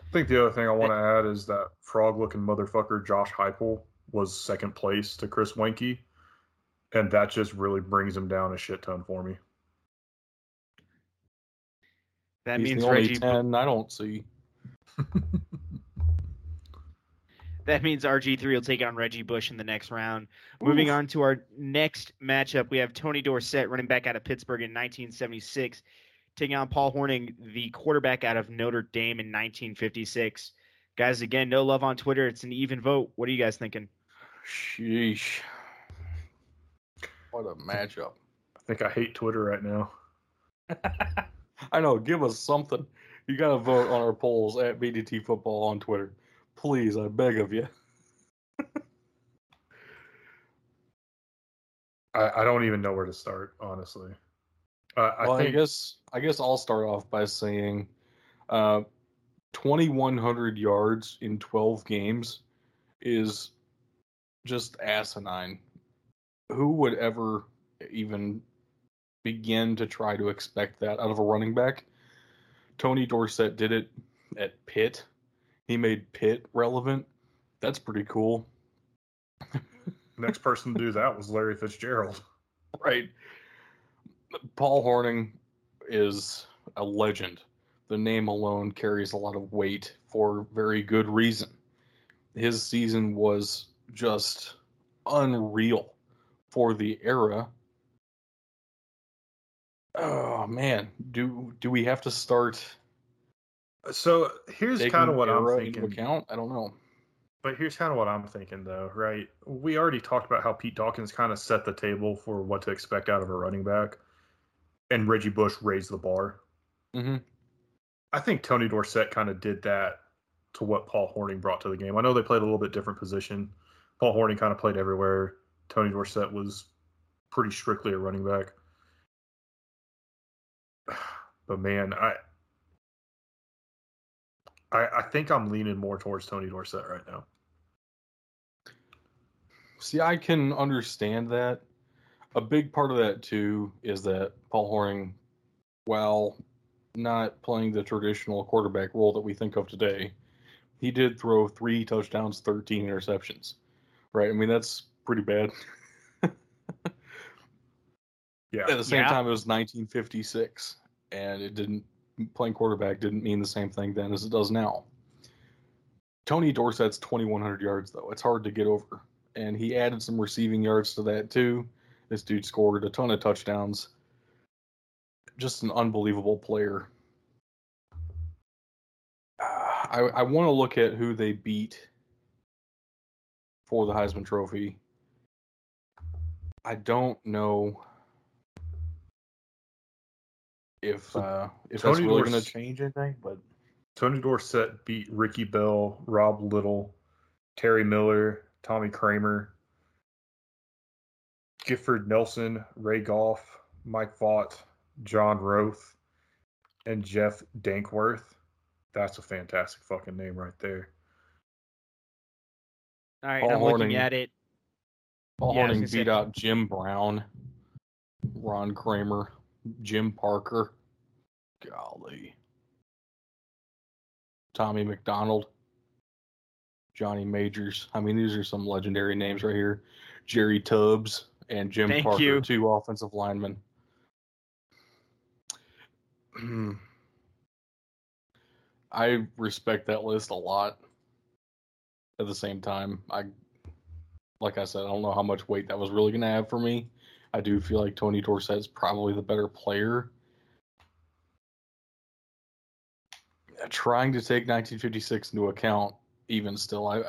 I think the other thing I want to add is that frog-looking motherfucker Josh Heupel was second place to Chris Wanke, and that just really brings him down a shit ton for me. That He's means the only Reggie 10 I don't see. That means RG3 will take on Reggie Bush in the next round. Ooh. Moving on to our next matchup, we have Tony Dorsett, running back out of Pittsburgh in 1976, taking on Paul Hornung, the quarterback out of Notre Dame in 1956. Guys, again, no love on Twitter. It's an even vote. What are you guys thinking? Sheesh. What a matchup. I think I hate Twitter right now. I know. Give us something. You got to vote on our polls at BDT Football on Twitter. Please, I beg of you. I don't even know where to start, honestly. I guess I'll start off by saying 2,100 yards in 12 games is just asinine. Who would ever even begin to try to expect that out of a running back? Tony Dorsett did it at Pitt. He made Pitt relevant. That's pretty cool. Next person to do that was Larry Fitzgerald. Right. Paul Hornung is a legend. The name alone carries a lot of weight for very good reason. His season was just unreal for the era. Oh, man. Do we have to start... So here's kind of what I'm thinking. Account? I don't know. But here's kind of what I'm thinking, though, right? We already talked about how Pete Dawkins kind of set the table for what to expect out of a running back, and Reggie Bush raised the bar. Mm-hmm. I think Tony Dorsett kind of did that to what Paul Hornung brought to the game. I know they played a little bit different position. Paul Hornung kind of played everywhere. Tony Dorsett was pretty strictly a running back. But, man, I think I'm leaning more towards Tony Dorsett right now. See, I can understand that. A big part of that, too, is that Paul Hornung, while not playing the traditional quarterback role that we think of today, he did throw 3 touchdowns, 13 interceptions. Right? I mean, that's pretty bad. Yeah. At the same time, it was 1956, and it didn't... Playing quarterback didn't mean the same thing then as it does now. Tony Dorsett's 2,100 yards, though. It's hard to get over. And he added some receiving yards to that, too. This dude scored a ton of touchdowns. Just an unbelievable player. I want to look at who they beat for the Heisman Trophy. I don't know... If that's really going to change anything, but Tony Dorsett beat Ricky Bell, Rob Little, Terry Miller, Tommy Kramer, Gifford Nelson, Ray Goff, Mike Vaught, John Roth, and Jeff Dankworth. That's a fantastic fucking name right there. All right, I'm looking at it. Paul Hornung beat out Jim Brown, Ron Kramer, Jim Parker, golly, Tommy McDonald, Johnny Majors. I mean, these are some legendary names right here. Jerry Tubbs and Jim Parker, two offensive linemen. I respect that list a lot. At the same time, like I said, I don't know how much weight that was really going to have for me. I do feel like Tony Dorsett's probably the better player. Trying to take 1956 into account, even still, I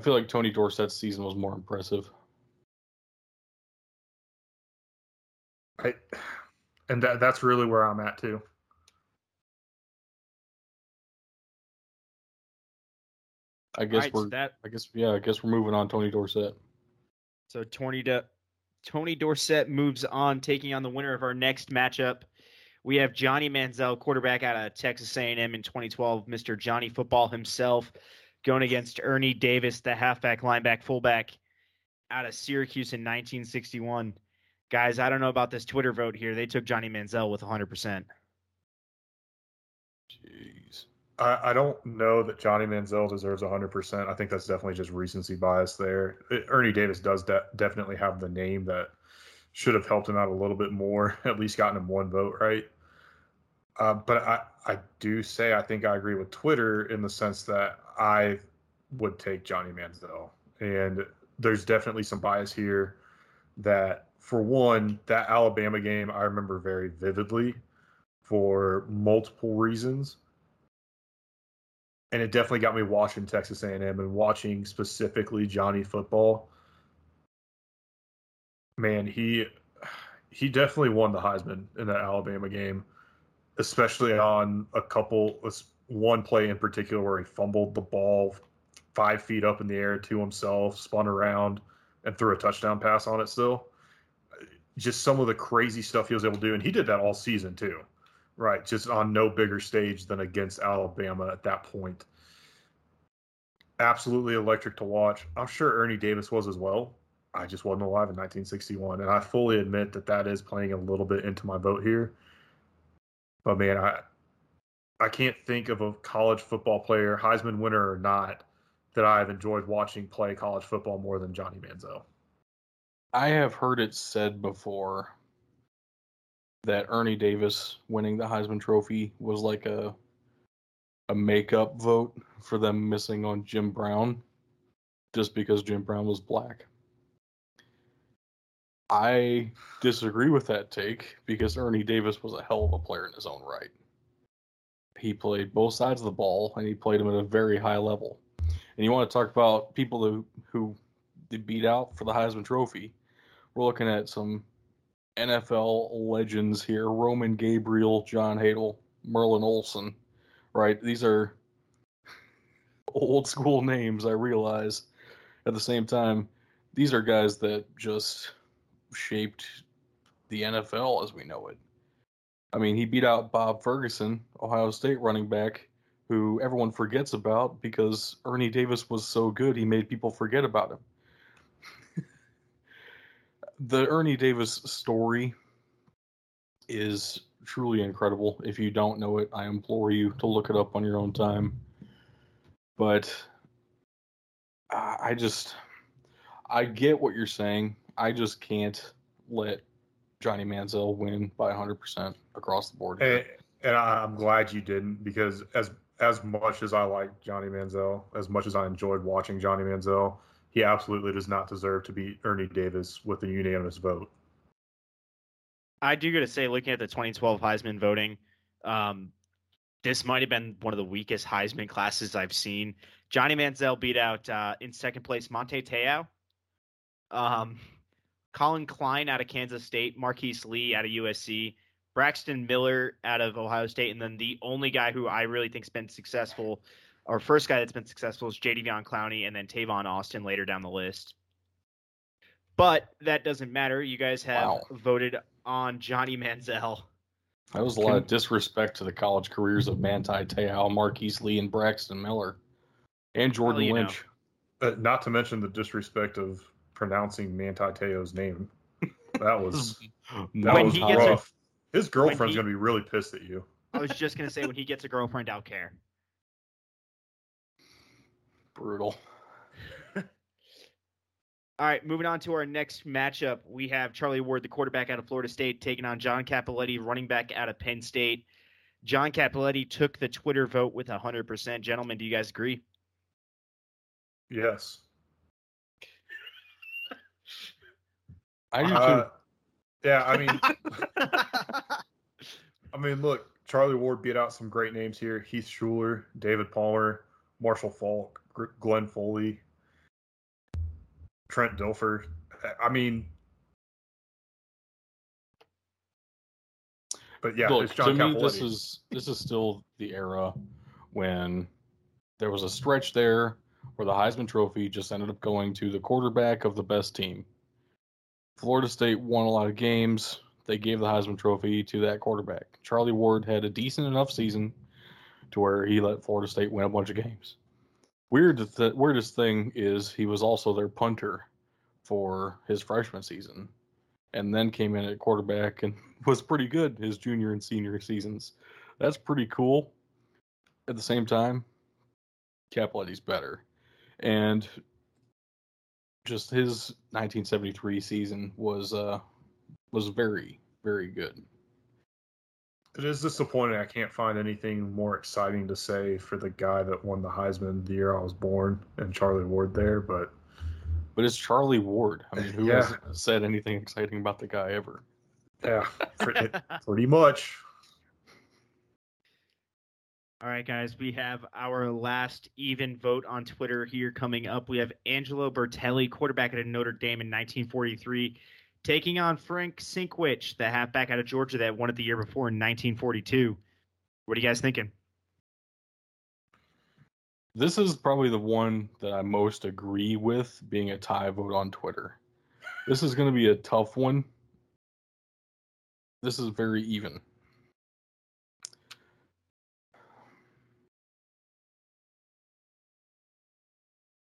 feel like Tony Dorsett's season was more impressive. And that's really where I'm at too. I guess we're moving on Tony Dorsett. So Tony Tony Dorsett moves on, taking on the winner of our next matchup. We have Johnny Manziel, quarterback out of Texas A&M in 2012, Mr. Johnny Football himself, going against Ernie Davis, the halfback, lineback, fullback out of Syracuse in 1961. Guys, I don't know about this Twitter vote here. They took Johnny Manziel with 100%. Jeez. I don't know that Johnny Manziel deserves 100%. I think that's definitely just recency bias there. Ernie Davis does definitely have the name that should have helped him out a little bit more, at least gotten him one vote, right? But I do say I think I agree with Twitter in the sense that I would take Johnny Manziel. And there's definitely some bias here that, for one, that Alabama game I remember very vividly for multiple reasons. And it definitely got me watching Texas A&M and watching specifically Johnny Football. Man, he definitely won the Heisman in that Alabama game, especially on one play in particular where he fumbled the ball 5 feet up in the air to himself, spun around, and threw a touchdown pass on it still. Just some of the crazy stuff he was able to do, and he did that all season too. Right, just on no bigger stage than against Alabama at that point. Absolutely electric to watch. I'm sure Ernie Davis was as well. I just wasn't alive in 1961, and I fully admit that is playing a little bit into my vote here. But, man, I can't think of a college football player, Heisman winner or not, that I've enjoyed watching play college football more than Johnny Manziel. I have heard it said before that Ernie Davis winning the Heisman Trophy was like a makeup vote for them missing on Jim Brown, just because Jim Brown was black. I disagree with that take because Ernie Davis was a hell of a player in his own right. He played both sides of the ball, and he played them at a very high level. And you want to talk about people who they beat out for the Heisman Trophy. We're looking at some NFL legends here: Roman Gabriel, John Hadle, Merlin Olsen, right? These are old school names, I realize. At the same time, these are guys that just shaped the NFL as we know it. I mean, he beat out Bob Ferguson, Ohio State running back, who everyone forgets about because Ernie Davis was so good he made people forget about him. The Ernie Davis story is truly incredible. If you don't know it, I implore you to look it up on your own time. But I get what you're saying. I just can't let Johnny Manziel win by 100% across the board. And I'm glad you didn't, because as much as I like Johnny Manziel, as much as I enjoyed watching Johnny Manziel, he absolutely does not deserve to beat Ernie Davis with a unanimous vote. I do got to say, looking at the 2012 Heisman voting, this might have been one of the weakest Heisman classes I've seen. Johnny Manziel beat out in second place Monte Te'o, Colin Klein out of Kansas State, Marquise Lee out of USC, Braxton Miller out of Ohio State, and then the only guy who I really think's been successful, our first guy that's been successful, is Jadeveon Clowney, and then Tavon Austin later down the list. But that doesn't matter. You guys have voted on Johnny Manziel. That was a lot of disrespect to the college careers of Manti Te'o, Marquise Lee, and Braxton Miller, and Jordan Lynch. Not to mention the disrespect of pronouncing Manti Te'o's name. That was rough. His girlfriend's going to be really pissed at you. I was just going to say, when he gets a girlfriend, I'll care. Brutal. All right, moving on to our next matchup. We have Charlie Ward, the quarterback out of Florida State, taking on John Cappelletti, running back out of Penn State. John Cappelletti took the Twitter vote with 100%. Gentlemen, do you guys agree? Yes. I do too. Yeah, I mean, look, Charlie Ward beat out some great names here: Heath Schuler, David Palmer, Marshall Falk, Glenn Foley, Trent Dilfer. I mean, but yeah, look, it's John Cappelletti. To me, this is still the era when there was a stretch there where the Heisman Trophy just ended up going to the quarterback of the best team. Florida State won a lot of games. They gave the Heisman Trophy to that quarterback. Charlie Ward had a decent enough season to where he let Florida State win a bunch of games. Weirdest thing is he was also their punter for his freshman season, and then came in at quarterback and was pretty good his junior and senior seasons. That's pretty cool. At the same time, Capoletti's better. And just his 1973 season was very, very good. It is disappointing. I can't find anything more exciting to say for the guy that won the Heisman the year I was born and Charlie Ward there, but it's Charlie Ward. I mean, who has said anything exciting about the guy ever? Yeah, pretty much. All right, guys, we have our last even vote on Twitter here coming up. We have Angelo Bertelli, quarterback at Notre Dame in 1943, taking on Frank Sinkwich, the halfback out of Georgia that won it the year before in 1942. What are you guys thinking? This is probably the one that I most agree with being a tie vote on Twitter. This is going to be a tough one. This is very even.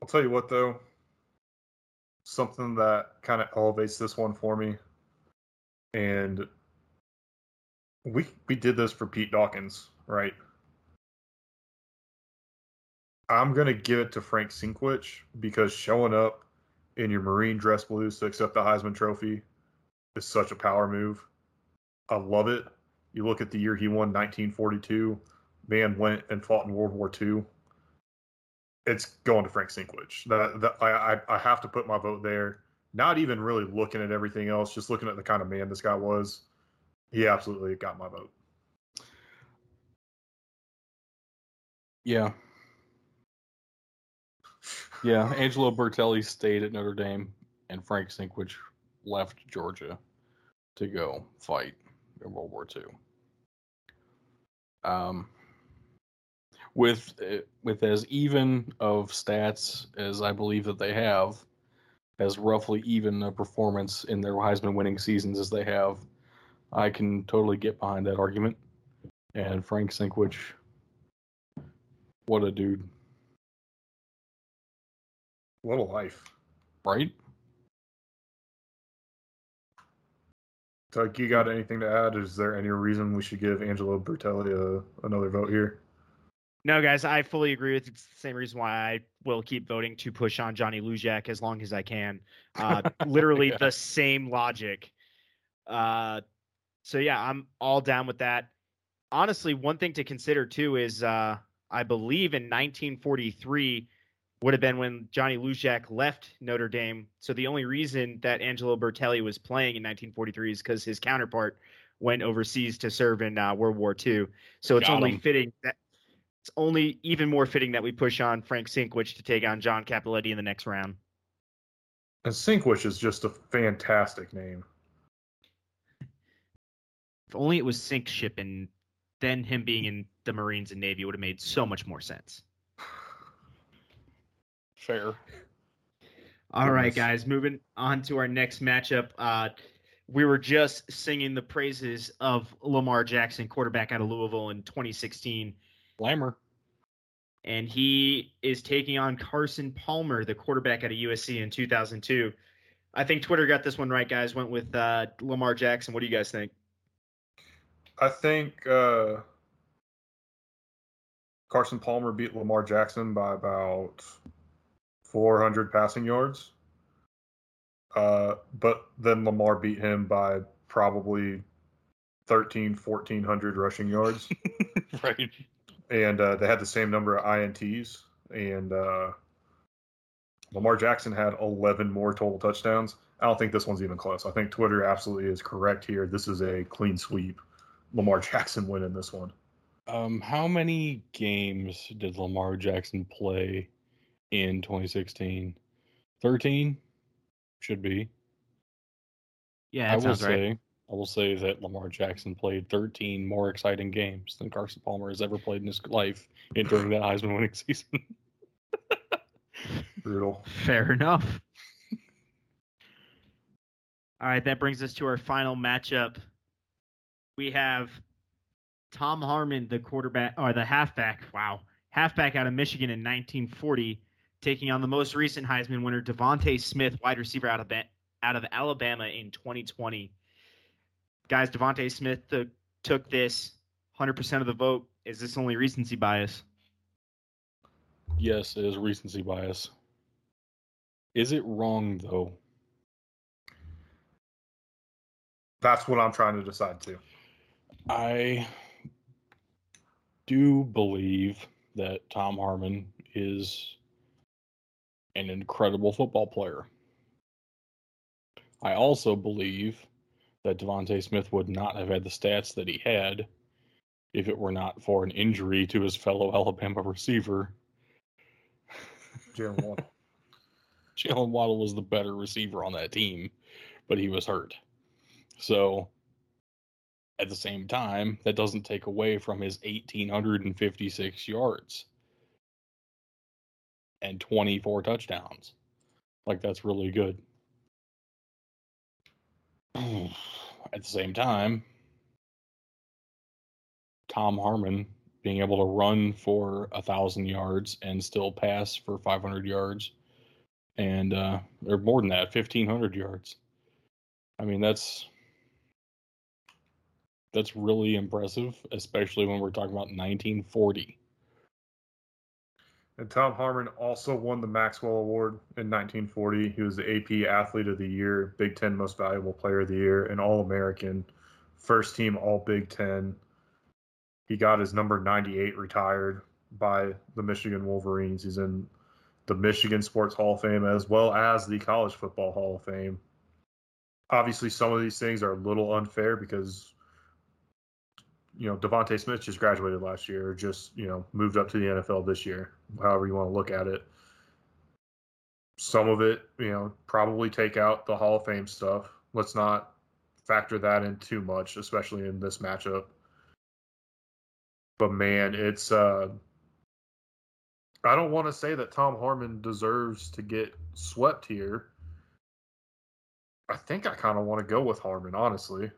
I'll tell you what, though, something that kind of elevates this one for me, and we did this for Pete Dawkins, right? I'm going to give it to Frank Sinkwich because showing up in your Marine dress blues to accept the Heisman Trophy is such a power move. I love it. You look at the year he won, 1942, man went and fought in World War II. It's going to Frank Sinkwich. I have to put my vote there. Not even really looking at everything else, just looking at the kind of man this guy was. He absolutely got my vote. Yeah, Angelo Bertelli stayed at Notre Dame, and Frank Sinkwich left Georgia to go fight in World War II. With as even of stats as I believe that they have, as roughly even a performance in their Heisman-winning seasons as they have, I can totally get behind that argument. And Frank Sinkwich, what a dude. What a life. Right? Doug, you got anything to add? Is there any reason we should give Angelo Bertelli another vote here? No, guys, I fully agree with you. It's the same reason why I will keep voting to push on Johnny Lujack as long as I can. Literally the same logic. So, yeah, I'm all down with that. Honestly, one thing to consider, too, is I believe in 1943 would have been when Johnny Lujack left Notre Dame. So the only reason that Angelo Bertelli was playing in 1943 is because his counterpart went overseas to serve in World War II. So it's fitting that. It's only even more fitting that we push on Frank Sinkwich to take on John Capoletti in the next round. And Sinkwich is just a fantastic name. If only it was Sinkship and then him being in the Marines and Navy would have made so much more sense. Fair. All right, guys, moving on to our next matchup. We were just singing the praises of Lamar Jackson, quarterback out of Louisville in 2016. Lammer. And he is taking on Carson Palmer, the quarterback out of USC in 2002. I think Twitter got this one right, guys. Went with Lamar Jackson. What do you guys think? I think Carson Palmer beat Lamar Jackson by about 400 passing yards. But then Lamar beat him by probably 1,400 rushing yards. Right. And they had the same number of INTs, and Lamar Jackson had 11 more total touchdowns. I don't think this one's even close. I think Twitter absolutely is correct here. This is a clean sweep. Lamar Jackson winning this one. How many games did Lamar Jackson play in 2016? 13? Should be. Yeah, that sounds right. I will say that Lamar Jackson played 13 more exciting games than Carson Palmer has ever played in his life during that Heisman-winning season. Brutal. Fair enough. All right, that brings us to our final matchup. We have Tom Harmon, the quarterback or the halfback. Wow. Halfback out of Michigan in 1940, taking on the most recent Heisman winner, Devontae Smith, wide receiver out of Alabama in 2020. Guys, Devontae Smith took this 100% of the vote. Is this only recency bias? Yes, it is recency bias. Is it wrong, though? That's what I'm trying to decide, too. I do believe that Tom Harmon is an incredible football player. I also believe that Devontae Smith would not have had the stats that he had if it were not for an injury to his fellow Alabama receiver. Jalen Waddle. Jalen Waddle was the better receiver on that team, but he was hurt. So, at the same time, that doesn't take away from his 1,856 yards and 24 touchdowns. Like, that's really good. At the same time, Tom Harmon being able to run for 1,000 yards and still pass for 500 yards and, or more than that, 1,500 yards. I mean, that's really impressive, especially when we're talking about 1940. And Tom Harmon also won the Maxwell Award in 1940. He was the AP Athlete of the Year, Big Ten Most Valuable Player of the Year, an All-American, first team All-Big Ten. He got his number 98 retired by the Michigan Wolverines. He's in the Michigan Sports Hall of Fame as well as the College Football Hall of Fame. Obviously, some of these things are a little unfair because, you know, Devontae Smith just graduated last year, just, you know, moved up to the NFL this year, however you want to look at it. Some of it, you know, probably take out the Hall of Fame stuff. Let's not factor that in too much, especially in this matchup. But, man, it's I don't want to say that Tom Harmon deserves to get swept here. I think I kind of want to go with Harmon, honestly.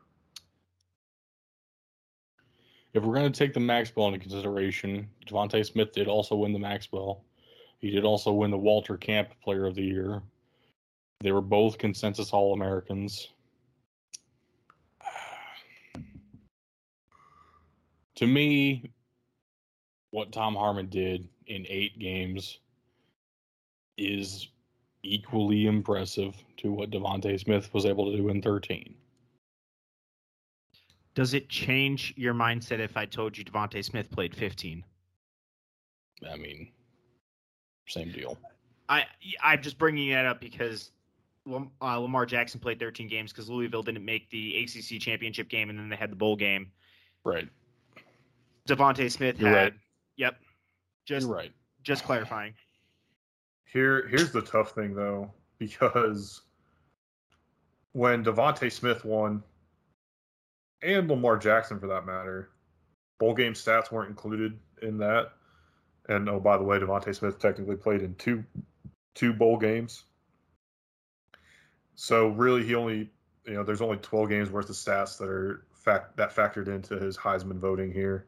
If we're going to take the Maxwell into consideration, Devontae Smith did also win the Maxwell. He did also win the Walter Camp Player of the Year. They were both consensus All-Americans. To me, what Tom Harmon did in 8 games is equally impressive to what Devontae Smith was able to do in 13. Does it change your mindset if I told you Devontae Smith played 15? I mean, same deal. I'm just bringing that up because Lamar Jackson played 13 games because Louisville didn't make the ACC championship game and then they had the bowl game. Right. Devontae Smith had. Right. Yep. You're right. Just clarifying. Here's the tough thing, though, because when Devontae Smith won, and Lamar Jackson, for that matter, bowl game stats weren't included in that. And, oh, by the way, Devontae Smith technically played in two bowl games. So, really, he only, you know, there's only 12 games worth of stats that are that factored into his Heisman voting here,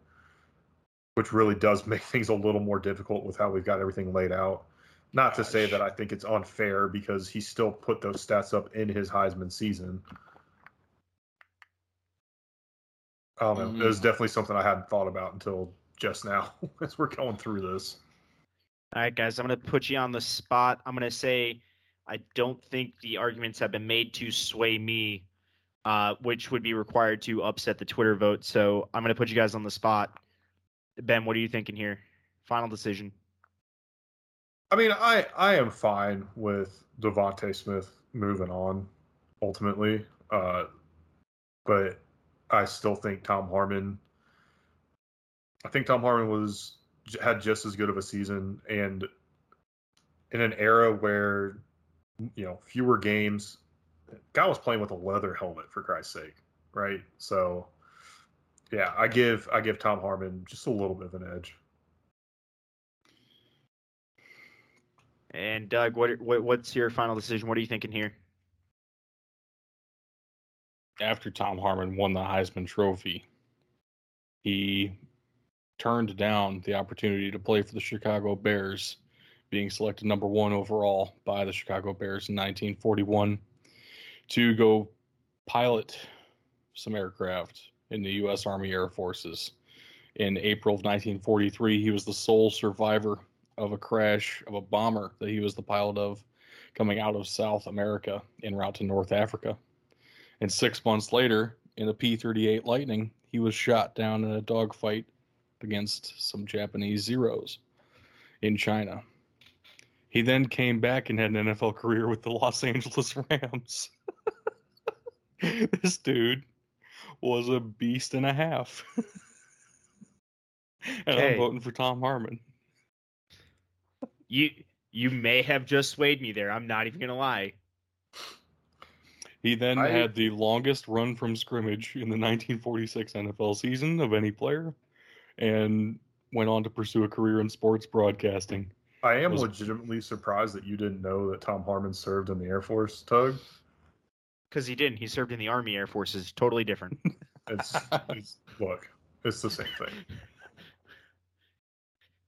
which really does make things a little more difficult with how we've got everything laid out. Not to say that I think it's unfair because he still put those stats up in his Heisman season. It was definitely something I hadn't thought about until just now as we're going through this. All right, guys, I'm going to put you on the spot. I'm going to say I don't think the arguments have been made to sway me, which would be required to upset the Twitter vote. So I'm going to put you guys on the spot. Ben, what are you thinking here? Final decision. I mean, I am fine with Devontae Smith moving on, ultimately. But I still think Tom Harmon had just as good of a season, and in an era where, you know, fewer games, guy was playing with a leather helmet, for Christ's sake, right? So, yeah, I give Tom Harmon just a little bit of an edge. And Doug, what's your final decision? What are you thinking here? after Tom Harmon won the Heisman Trophy, he turned down the opportunity to play for the Chicago Bears, being selected number one overall by the Chicago Bears in 1941 to go pilot some aircraft in the U.S. Army Air Forces. In April of 1943, he was the sole survivor of a crash of a bomber that he was the pilot of coming out of South America en route to North Africa. And 6 months later, in a P-38 Lightning, he was shot down in a dogfight against some Japanese Zeros in China. He then came back and had an NFL career with the Los Angeles Rams. This dude was a beast and a half. And hey, I'm voting for Tom Harmon. You may have just swayed me there. I'm not even going to lie. He then had the longest run from scrimmage in the 1946 NFL season of any player and went on to pursue a career in sports broadcasting. I am legitimately surprised that you didn't know that Tom Harmon served in the Air Force, Tug. Because he didn't. He served in the Army Air Force. It's totally different. Look, it's the same thing.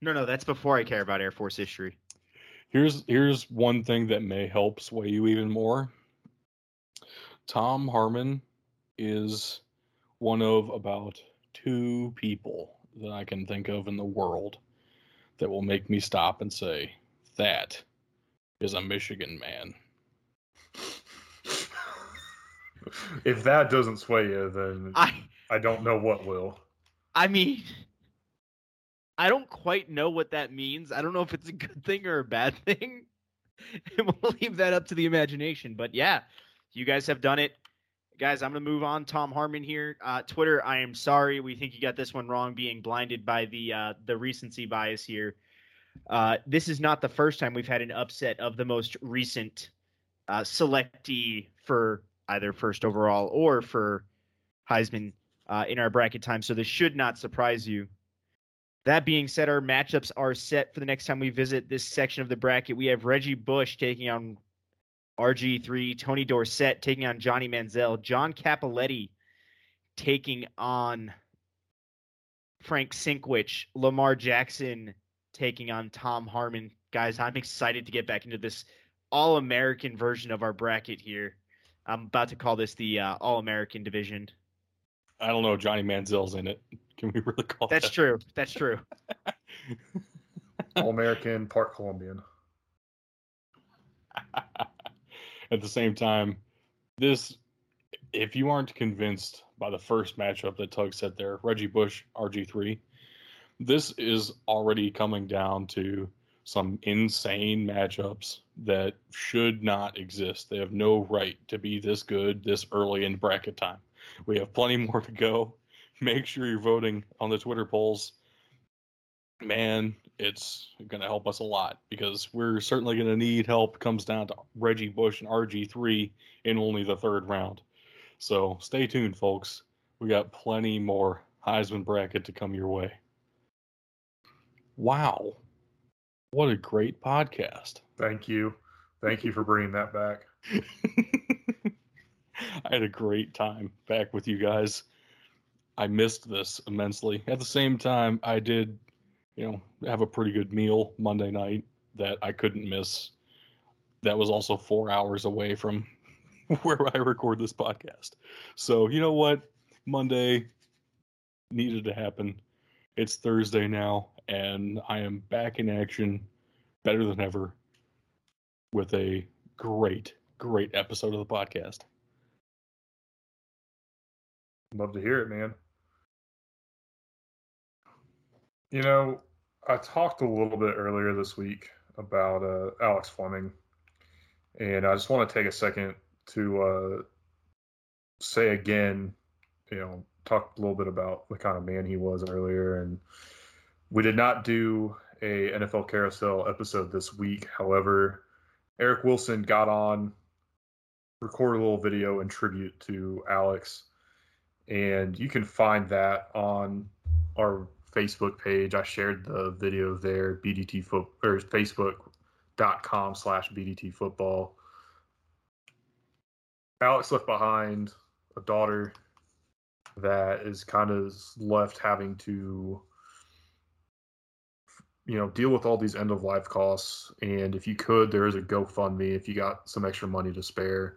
No, that's before I care about Air Force history. Here's one thing that may help sway you even more. Tom Harmon is one of about two people that I can think of in the world that will make me stop and say, that is a Michigan man. If that doesn't sway you, then I don't know what will. I mean, I don't quite know what that means. I don't know if it's a good thing or a bad thing. And we'll leave that up to the imagination. But yeah, you guys have done it. Guys, I'm going to move on. Tom Harmon here. Twitter, I am sorry. We think you got this one wrong, being blinded by the recency bias here. This is not the first time we've had an upset of the most recent selectee for either first overall or for Heisman in our bracket time. So this should not surprise you. That being said, our matchups are set for the next time we visit this section of the bracket. We have Reggie Bush taking on RG3, Tony Dorsett taking on Johnny Manziel, John Cappelletti taking on Frank Sinkwich, Lamar Jackson taking on Tom Harmon. Guys, I'm excited to get back into this all-American version of our bracket here. I'm about to call this the all-American division. I don't know. Johnny Manziel's in it. Can we really call that? That's true. All-American, part Colombian. At the same time, if you aren't convinced by the first matchup that Tug said there, Reggie Bush, RG3, this is already coming down to some insane matchups that should not exist. They have no right to be this good this early in bracket time. We have plenty more to go. Make sure you're voting on the Twitter polls. Man, it's going to help us a lot because we're certainly going to need help. It comes down to Reggie Bush and RG3 in only the third round. So stay tuned, folks. We got plenty more Heisman bracket to come your way. Wow. What a great podcast. Thank you. Thank you for bringing that back. I had a great time back with you guys. I missed this immensely. At the same time, I did, have a pretty good meal Monday night that I couldn't miss. That was also 4 hours away from where I record this podcast. So, you know what? Monday needed to happen. It's Thursday now, and I am back in action better than ever with a great, great episode of the podcast. Love to hear it, man. I talked a little bit earlier this week about Alex Fleming, and I just want to take a second to say again, talk a little bit about the kind of man he was earlier. And we did not do a NFL Carousel episode this week. However, Eric Wilson got on, recorded a little video in tribute to Alex. And you can find that on our Facebook page. I shared the video there, facebook.com/BDT football. Alex left behind a daughter that is kind of left having to, you know, deal with all these end of life costs. And if you could, there is a GoFundMe. If you got some extra money to spare,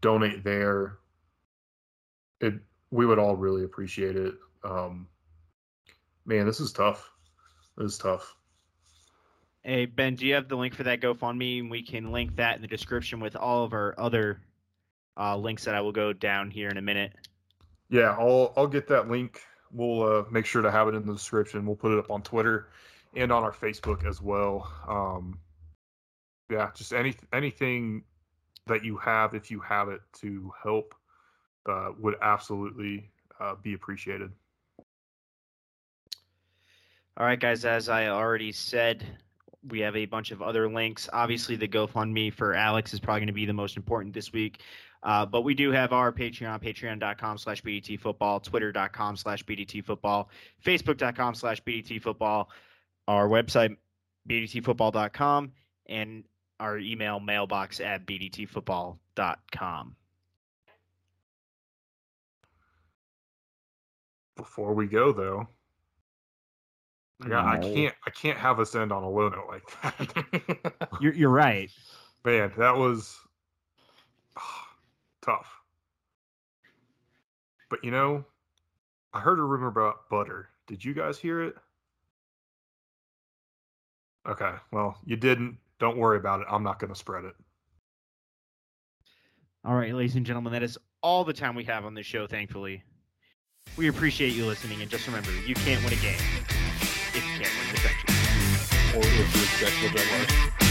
donate there. We would all really appreciate it. Man, this is tough. This is tough. Hey, Ben, do you have the link for that GoFundMe? And we can link that in the description with all of our other links that I will go down here in a minute. Yeah, I'll get that link. We'll make sure to have it in the description. We'll put it up on Twitter and on our Facebook as well. Yeah, just anything that you have, if you have it, to help would absolutely be appreciated. All right, guys, as I already said, we have a bunch of other links. Obviously, the GoFundMe for Alex is probably going to be the most important this week. But we do have our Patreon, patreon.com/BDT football, twitter.com/BDT football, facebook.com/BDT football, our website, BDTfootball.com, and our email mailbox at BDTfootball.com. Before we go, though, I can't have us end on a low note like that. You're right, man. That was tough. But you know, I heard a rumor about butter. Did you guys hear it? Okay, well, you didn't. Don't worry about it. I'm not going to spread it. All right, ladies and gentlemen, that is all the time we have on this show, thankfully. We appreciate you listening, and just remember, you can't win a game if you can't win the country. Or if you're respectful,